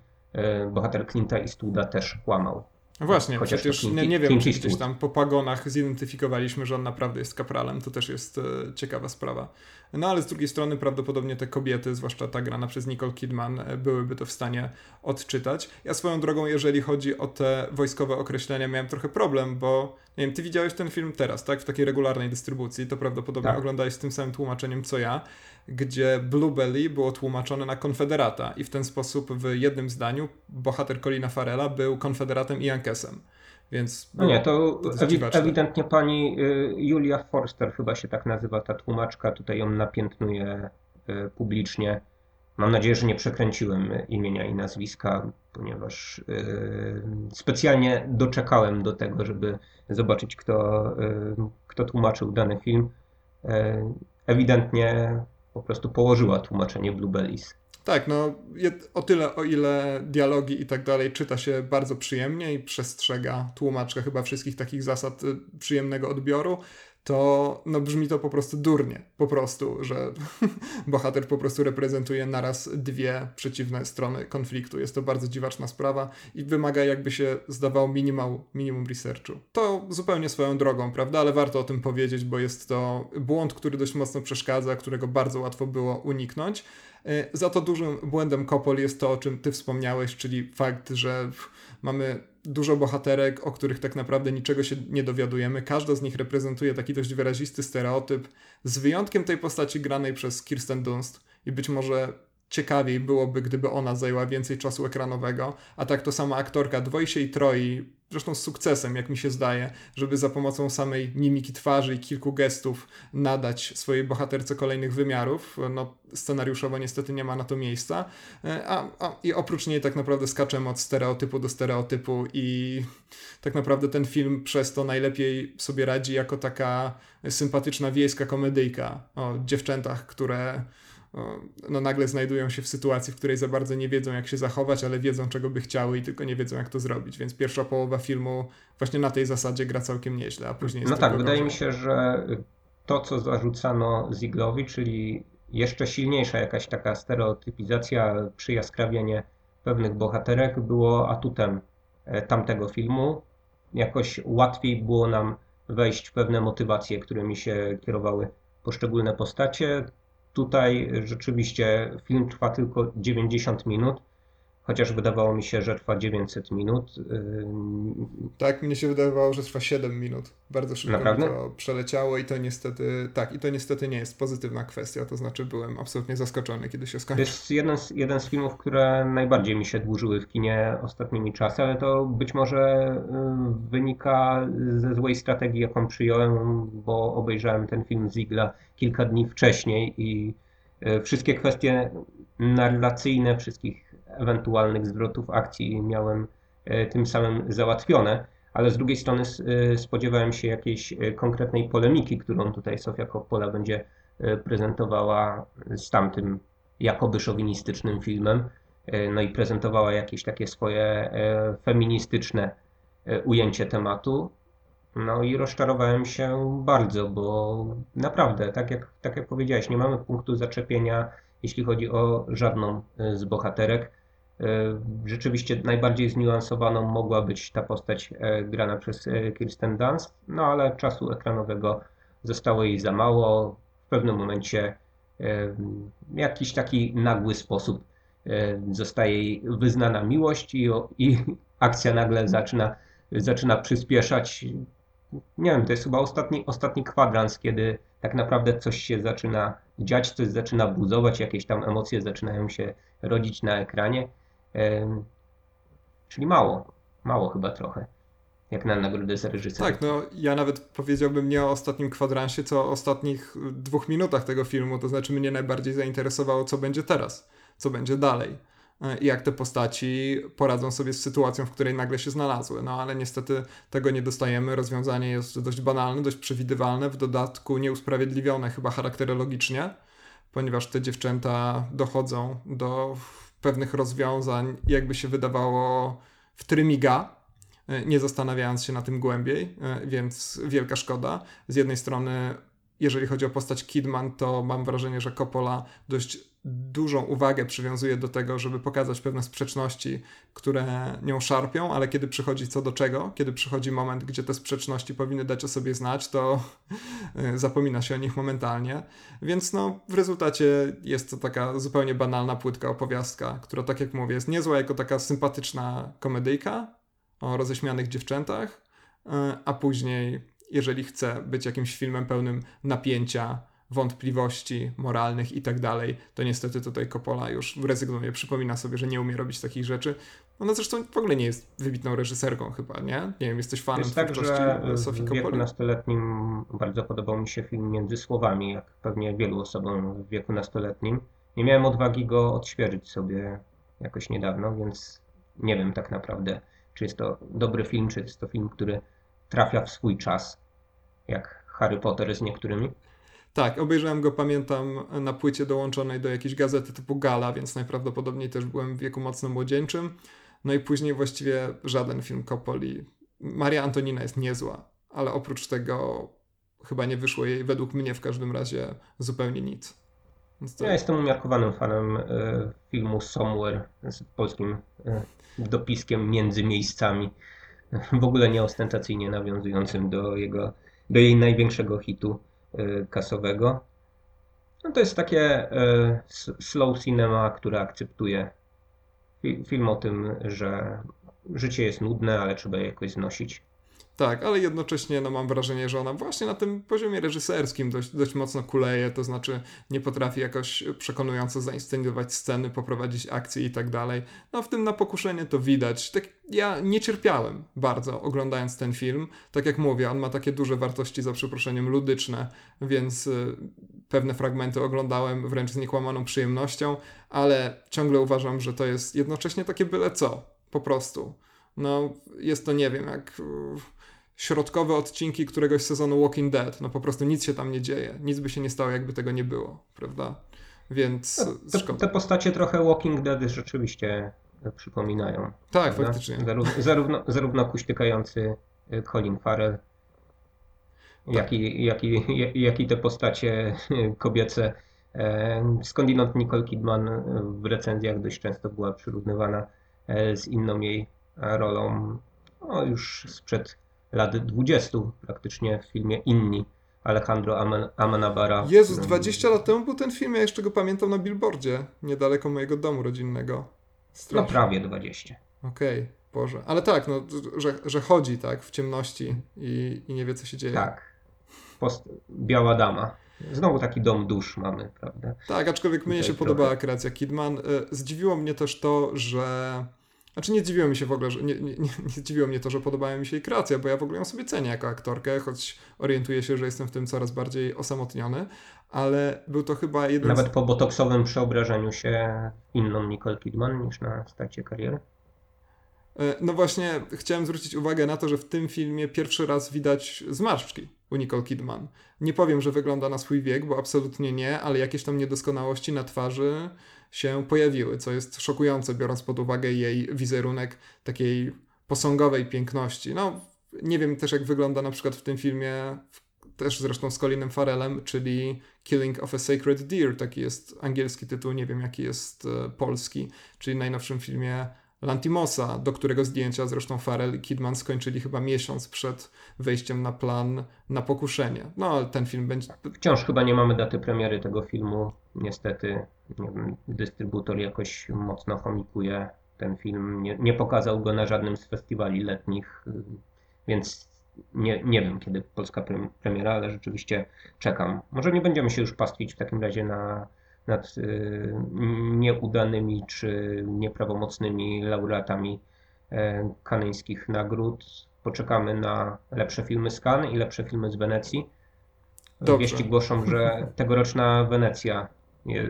Bohater Clint'a Eastwooda też kłamał. Właśnie, chociaż przecież nie wiem, czy gdzieś tam po pagonach zidentyfikowaliśmy, że on naprawdę jest kapralem. To też jest ciekawa sprawa. No ale z drugiej strony prawdopodobnie te kobiety, zwłaszcza ta grana przez Nicole Kidman, byłyby to w stanie odczytać. Ja swoją drogą, jeżeli chodzi o te wojskowe określenia, miałem trochę problem, bo nie wiem, ty widziałeś ten film teraz, tak? W takiej regularnej dystrybucji. To prawdopodobnie oglądałeś z tym samym tłumaczeniem, co ja, gdzie Blue Belly było tłumaczone na konfederata i w ten sposób w jednym zdaniu bohater Colina Farrella był konfederatem i Jankesem. Więc no nie, to ewidentnie pani Julia Forster chyba się tak nazywa, ta tłumaczka, tutaj ją napiętnuje publicznie. Mam nadzieję, że nie przekręciłem imienia i nazwiska, ponieważ specjalnie doczekałem do tego, żeby zobaczyć, kto tłumaczył dany film. Ewidentnie po prostu położyła tłumaczenie Blue Bellies. Tak, no o tyle, o ile dialogi i tak dalej czyta się bardzo przyjemnie i przestrzega tłumaczka chyba wszystkich takich zasad przyjemnego odbioru, to no brzmi to po prostu durnie, po prostu, że bohater po prostu reprezentuje naraz dwie przeciwne strony konfliktu. Jest to bardzo dziwaczna sprawa i wymaga, jakby się zdawało, minimum researchu. To zupełnie swoją drogą, prawda? Ale warto o tym powiedzieć, bo jest to błąd, który dość mocno przeszkadza, którego bardzo łatwo było uniknąć. Za to dużym błędem Coppoli jest to, o czym ty wspomniałeś, czyli fakt, że mamy dużo bohaterek, o których tak naprawdę niczego się nie dowiadujemy. Każda z nich reprezentuje taki dość wyrazisty stereotyp, z wyjątkiem tej postaci granej przez Kirsten Dunst. I być może ciekawiej byłoby, gdyby ona zajęła więcej czasu ekranowego, a tak to sama aktorka dwoi się i troi, zresztą z sukcesem, jak mi się zdaje, żeby za pomocą samej mimiki twarzy i kilku gestów nadać swojej bohaterce kolejnych wymiarów. No, scenariuszowo niestety nie ma na to miejsca. I oprócz niej tak naprawdę skaczemy od stereotypu do stereotypu i tak naprawdę ten film przez to najlepiej sobie radzi jako taka sympatyczna wiejska komedyjka o dziewczętach, które no nagle znajdują się w sytuacji, w której za bardzo nie wiedzą, jak się zachować, ale wiedzą, czego by chciały i tylko nie wiedzą, jak to zrobić. Więc pierwsza połowa filmu właśnie na tej zasadzie gra całkiem nieźle, a później jest no tak, gorzej. Wydaje mi się, że to, co zarzucano Zieglowi, czyli jeszcze silniejsza jakaś taka stereotypizacja, przyjaskrawienie pewnych bohaterek, było atutem tamtego filmu. Jakoś łatwiej było nam wejść w pewne motywacje, którymi się kierowały poszczególne postacie. Tutaj rzeczywiście film trwa tylko 90 minut, Chociaż wydawało mi się, że trwa 900 minut. Tak, mnie się wydawało, że trwa 7 minut. Bardzo szybko Naprawdę? Mi to przeleciało i to niestety, tak, i to niestety nie jest pozytywna kwestia, to znaczy byłem absolutnie zaskoczony, kiedy się skończył. To jest jeden z filmów, które najbardziej mi się dłużyły w kinie ostatnimi czasy, ale to być może wynika ze złej strategii, jaką przyjąłem, bo obejrzałem ten film Ziegla kilka dni wcześniej i wszystkie kwestie narracyjne, wszystkich ewentualnych zwrotów akcji miałem tym samym załatwione, ale z drugiej strony spodziewałem się jakiejś konkretnej polemiki, którą tutaj Sofia Coppola będzie prezentowała z tamtym jakoby szowinistycznym filmem, no i prezentowała jakieś takie swoje feministyczne ujęcie tematu. No i rozczarowałem się bardzo, bo naprawdę, tak jak powiedziałeś, nie mamy punktu zaczepienia, jeśli chodzi o żadną z bohaterek. Rzeczywiście najbardziej zniuansowaną mogła być ta postać grana przez Kirsten Dunst, no ale czasu ekranowego zostało jej za mało. W pewnym momencie w jakiś taki nagły sposób zostaje jej wyznana miłość i akcja nagle zaczyna przyspieszać. Nie wiem, to jest chyba ostatni kwadrans, kiedy tak naprawdę coś się zaczyna dziać, coś zaczyna buzować, jakieś tam emocje zaczynają się rodzić na ekranie. Czyli mało chyba trochę, jak na nagrodę za reżysera. Tak, no ja nawet powiedziałbym nie o ostatnim kwadransie, co o ostatnich 2 minutach tego filmu, to znaczy mnie najbardziej zainteresowało, co będzie teraz, co będzie dalej i jak te postaci poradzą sobie z sytuacją, w której nagle się znalazły. No ale niestety tego nie dostajemy. Rozwiązanie jest dość banalne, dość przewidywalne, w dodatku nieusprawiedliwione chyba charakterologicznie, ponieważ te dziewczęta dochodzą do pewnych rozwiązań, jakby się wydawało w trymiga, nie zastanawiając się na tym głębiej, więc wielka szkoda. Z jednej strony, jeżeli chodzi o postać Kidman, to mam wrażenie, że Coppola dość dużą uwagę przywiązuje do tego, żeby pokazać pewne sprzeczności, które nią szarpią, ale kiedy przychodzi co do czego, kiedy przychodzi moment, gdzie te sprzeczności powinny dać o sobie znać, to zapomina się o nich momentalnie. Więc no, w rezultacie jest to taka zupełnie banalna, płytka opowiastka, która, tak jak mówię, jest niezła jako taka sympatyczna komedyjka o roześmianych dziewczętach, a później, jeżeli chce być jakimś filmem pełnym napięcia, wątpliwości moralnych i tak dalej, to niestety tutaj Coppola już rezygnuje, przypomina sobie, że nie umie robić takich rzeczy. Ona zresztą w ogóle nie jest wybitną reżyserką chyba, nie? Nie wiem, jesteś fanem twórczości Sofii Coppoli? W wieku nastoletnim bardzo podobał mi się film Między Słowami, jak pewnie wielu osobom w wieku nastoletnim. Nie miałem odwagi go odświeżyć sobie jakoś niedawno, więc nie wiem tak naprawdę, czy jest to dobry film, czy jest to film, który trafia w swój czas, jak Harry Potter z niektórymi. Tak, obejrzałem go, pamiętam, na płycie dołączonej do jakiejś gazety typu Gala, więc najprawdopodobniej też byłem w wieku mocno młodzieńczym. No i później właściwie żaden film Coppoli. Maria Antonina jest niezła, ale oprócz tego chyba nie wyszło jej, według mnie w każdym razie, zupełnie nic. Ja jestem umiarkowanym fanem filmu Somewhere z polskim dopiskiem Między Miejscami, w ogóle nieostentacyjnie nawiązującym do jej największego hitu kasowego. No to jest takie slow cinema, które akceptuje film o tym, że życie jest nudne, ale trzeba je jakoś znosić. Tak, ale jednocześnie no, mam wrażenie, że ona właśnie na tym poziomie reżyserskim dość mocno kuleje, to znaczy nie potrafi jakoś przekonująco zainscenizować sceny, poprowadzić akcji i tak dalej. No w tym Na Pokuszenie to widać. Tak, ja nie cierpiałem bardzo oglądając ten film. Tak jak mówię, on ma takie duże wartości, za przeproszeniem, ludyczne, więc pewne fragmenty oglądałem wręcz z niekłamaną przyjemnością, ale ciągle uważam, że to jest jednocześnie takie byle co, po prostu. No jest to, nie wiem, jak środkowe odcinki któregoś sezonu Walking Dead, no po prostu nic się tam nie dzieje, nic by się nie stało, jakby tego nie było, prawda? Więc te postacie trochę Walking Dead rzeczywiście przypominają. Tak, prawda? Faktycznie. Zarówno kuśtykający Colin Farrell, tak, jak i te postacie kobiece. Skądinąd Nicole Kidman w recenzjach dość często była przyrównywana z inną jej rolą, no już sprzed lat 20 praktycznie w filmie Inni Alejandro Amenabara. Jezus, 20 lat temu był ten film, ja jeszcze go pamiętam na billboardzie niedaleko mojego domu rodzinnego. Strasznie. No prawie 20. Okej, Boże. Ale tak, no, że chodzi tak w ciemności i nie wie, co się dzieje. Tak. Biała dama. Znowu taki dom dusz mamy, prawda? Tak, aczkolwiek mnie się podobała kreacja Kidman. Zdziwiło mnie też to, że... Znaczy nie zdziwiło mi się w ogóle, że nie zdziwiło mnie to, że podobała mi się jej kreacja, bo ja w ogóle ją sobie cenię jako aktorkę, choć orientuję się, że jestem w tym coraz bardziej osamotniony, ale był to chyba jeden... Nawet po botoksowym przeobrażeniu się inną Nicole Kidman niż na starcie kariery? No właśnie, chciałem zwrócić uwagę na to, że w tym filmie pierwszy raz widać zmarszczki u Nicole Kidman. Nie powiem, że wygląda na swój wiek, bo absolutnie nie, ale jakieś tam niedoskonałości na twarzy się pojawiły, co jest szokujące, biorąc pod uwagę jej wizerunek takiej posągowej piękności. No, nie wiem też, jak wygląda na przykład w tym filmie, też zresztą z Colinem Farrellem, czyli Killing of a Sacred Deer, taki jest angielski tytuł, nie wiem jaki jest polski, czyli najnowszym filmie Lantimosa, do którego zdjęcia zresztą Farrell i Kidman skończyli chyba miesiąc przed wejściem na plan Na Pokuszenie. No, ale ten film będzie... Wciąż chyba nie mamy daty premiery tego filmu. Niestety, nie wiem, dystrybutor jakoś mocno chomikuje ten film. Nie pokazał go na żadnym z festiwali letnich, więc nie wiem, kiedy polska premiera, ale rzeczywiście czekam. Może nie będziemy się już pastwić w takim razie nad nieudanymi czy nieprawomocnymi laureatami kaneńskich nagród. Poczekamy na lepsze filmy z Cannes i lepsze filmy z Wenecji. Dobrze. Wieści głoszą, że tegoroczna Wenecja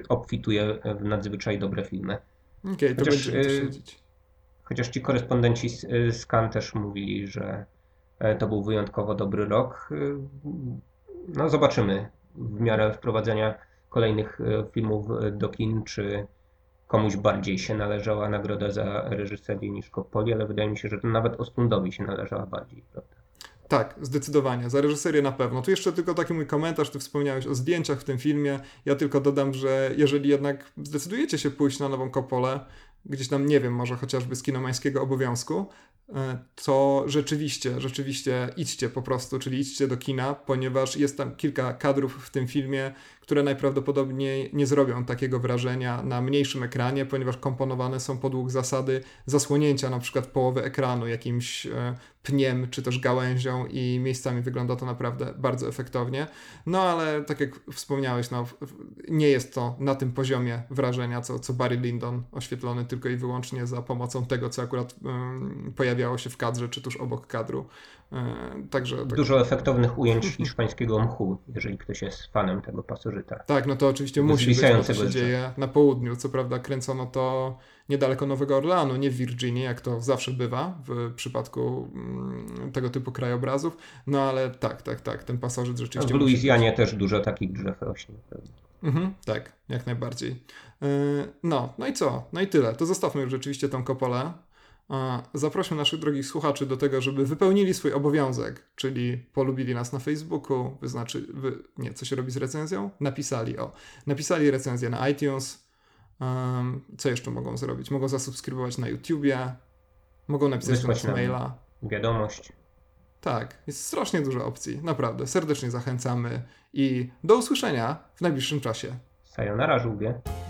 obfituje w nadzwyczaj dobre filmy. Okay, chociaż ci korespondenci z Cannes też mówili, że to był wyjątkowo dobry rok. No zobaczymy w miarę wprowadzenia kolejnych filmów do kin, czy komuś bardziej się należała nagroda za reżyserię niż Coppoli, ale wydaje mi się, że to nawet Östlundowi się należała bardziej, prawda? Tak, zdecydowanie. Za reżyserię na pewno. Tu jeszcze tylko taki mój komentarz, ty wspomniałeś o zdjęciach w tym filmie. Ja tylko dodam, że jeżeli jednak zdecydujecie się pójść na nową Coppolę, gdzieś tam, nie wiem, może chociażby z kinomańskiego obowiązku, to rzeczywiście idźcie po prostu, czyli idźcie do kina, ponieważ jest tam kilka kadrów w tym filmie, które najprawdopodobniej nie zrobią takiego wrażenia na mniejszym ekranie, ponieważ komponowane są podług zasady zasłonięcia na przykład połowy ekranu jakimś pniem czy też gałęzią i miejscami wygląda to naprawdę bardzo efektownie. No ale tak jak wspomniałeś, no, nie jest to na tym poziomie wrażenia, co Barry Lyndon oświetlony tylko i wyłącznie za pomocą tego, co akurat pojawiało się w kadrze czy tuż obok kadru. Także tak... Dużo efektownych ujęć hiszpańskiego mchu, jeżeli ktoś jest fanem tego pasożyta. Tak, no to oczywiście musi być, co się dzieje na południu. Co prawda kręcono to niedaleko Nowego Orleanu, nie w Virginii, jak to zawsze bywa w przypadku tego typu krajobrazów. No ale tak, ten pasożyt rzeczywiście... A w Luizjanie też dużo takich drzew rośnie. Mhm, tak, jak najbardziej. No i co? No i tyle. To zostawmy już rzeczywiście tą Coppolę. Zaprośmy naszych drogich słuchaczy do tego, żeby wypełnili swój obowiązek, czyli polubili nas na Facebooku, co się robi z recenzją? Napisali recenzję na iTunes. Co jeszcze mogą zrobić? Mogą zasubskrybować na YouTubie, mogą napisać do nas maila. Wiadomość. Tak, jest strasznie dużo opcji, naprawdę. Serdecznie zachęcamy i do usłyszenia w najbliższym czasie. Sayonara, żółwie.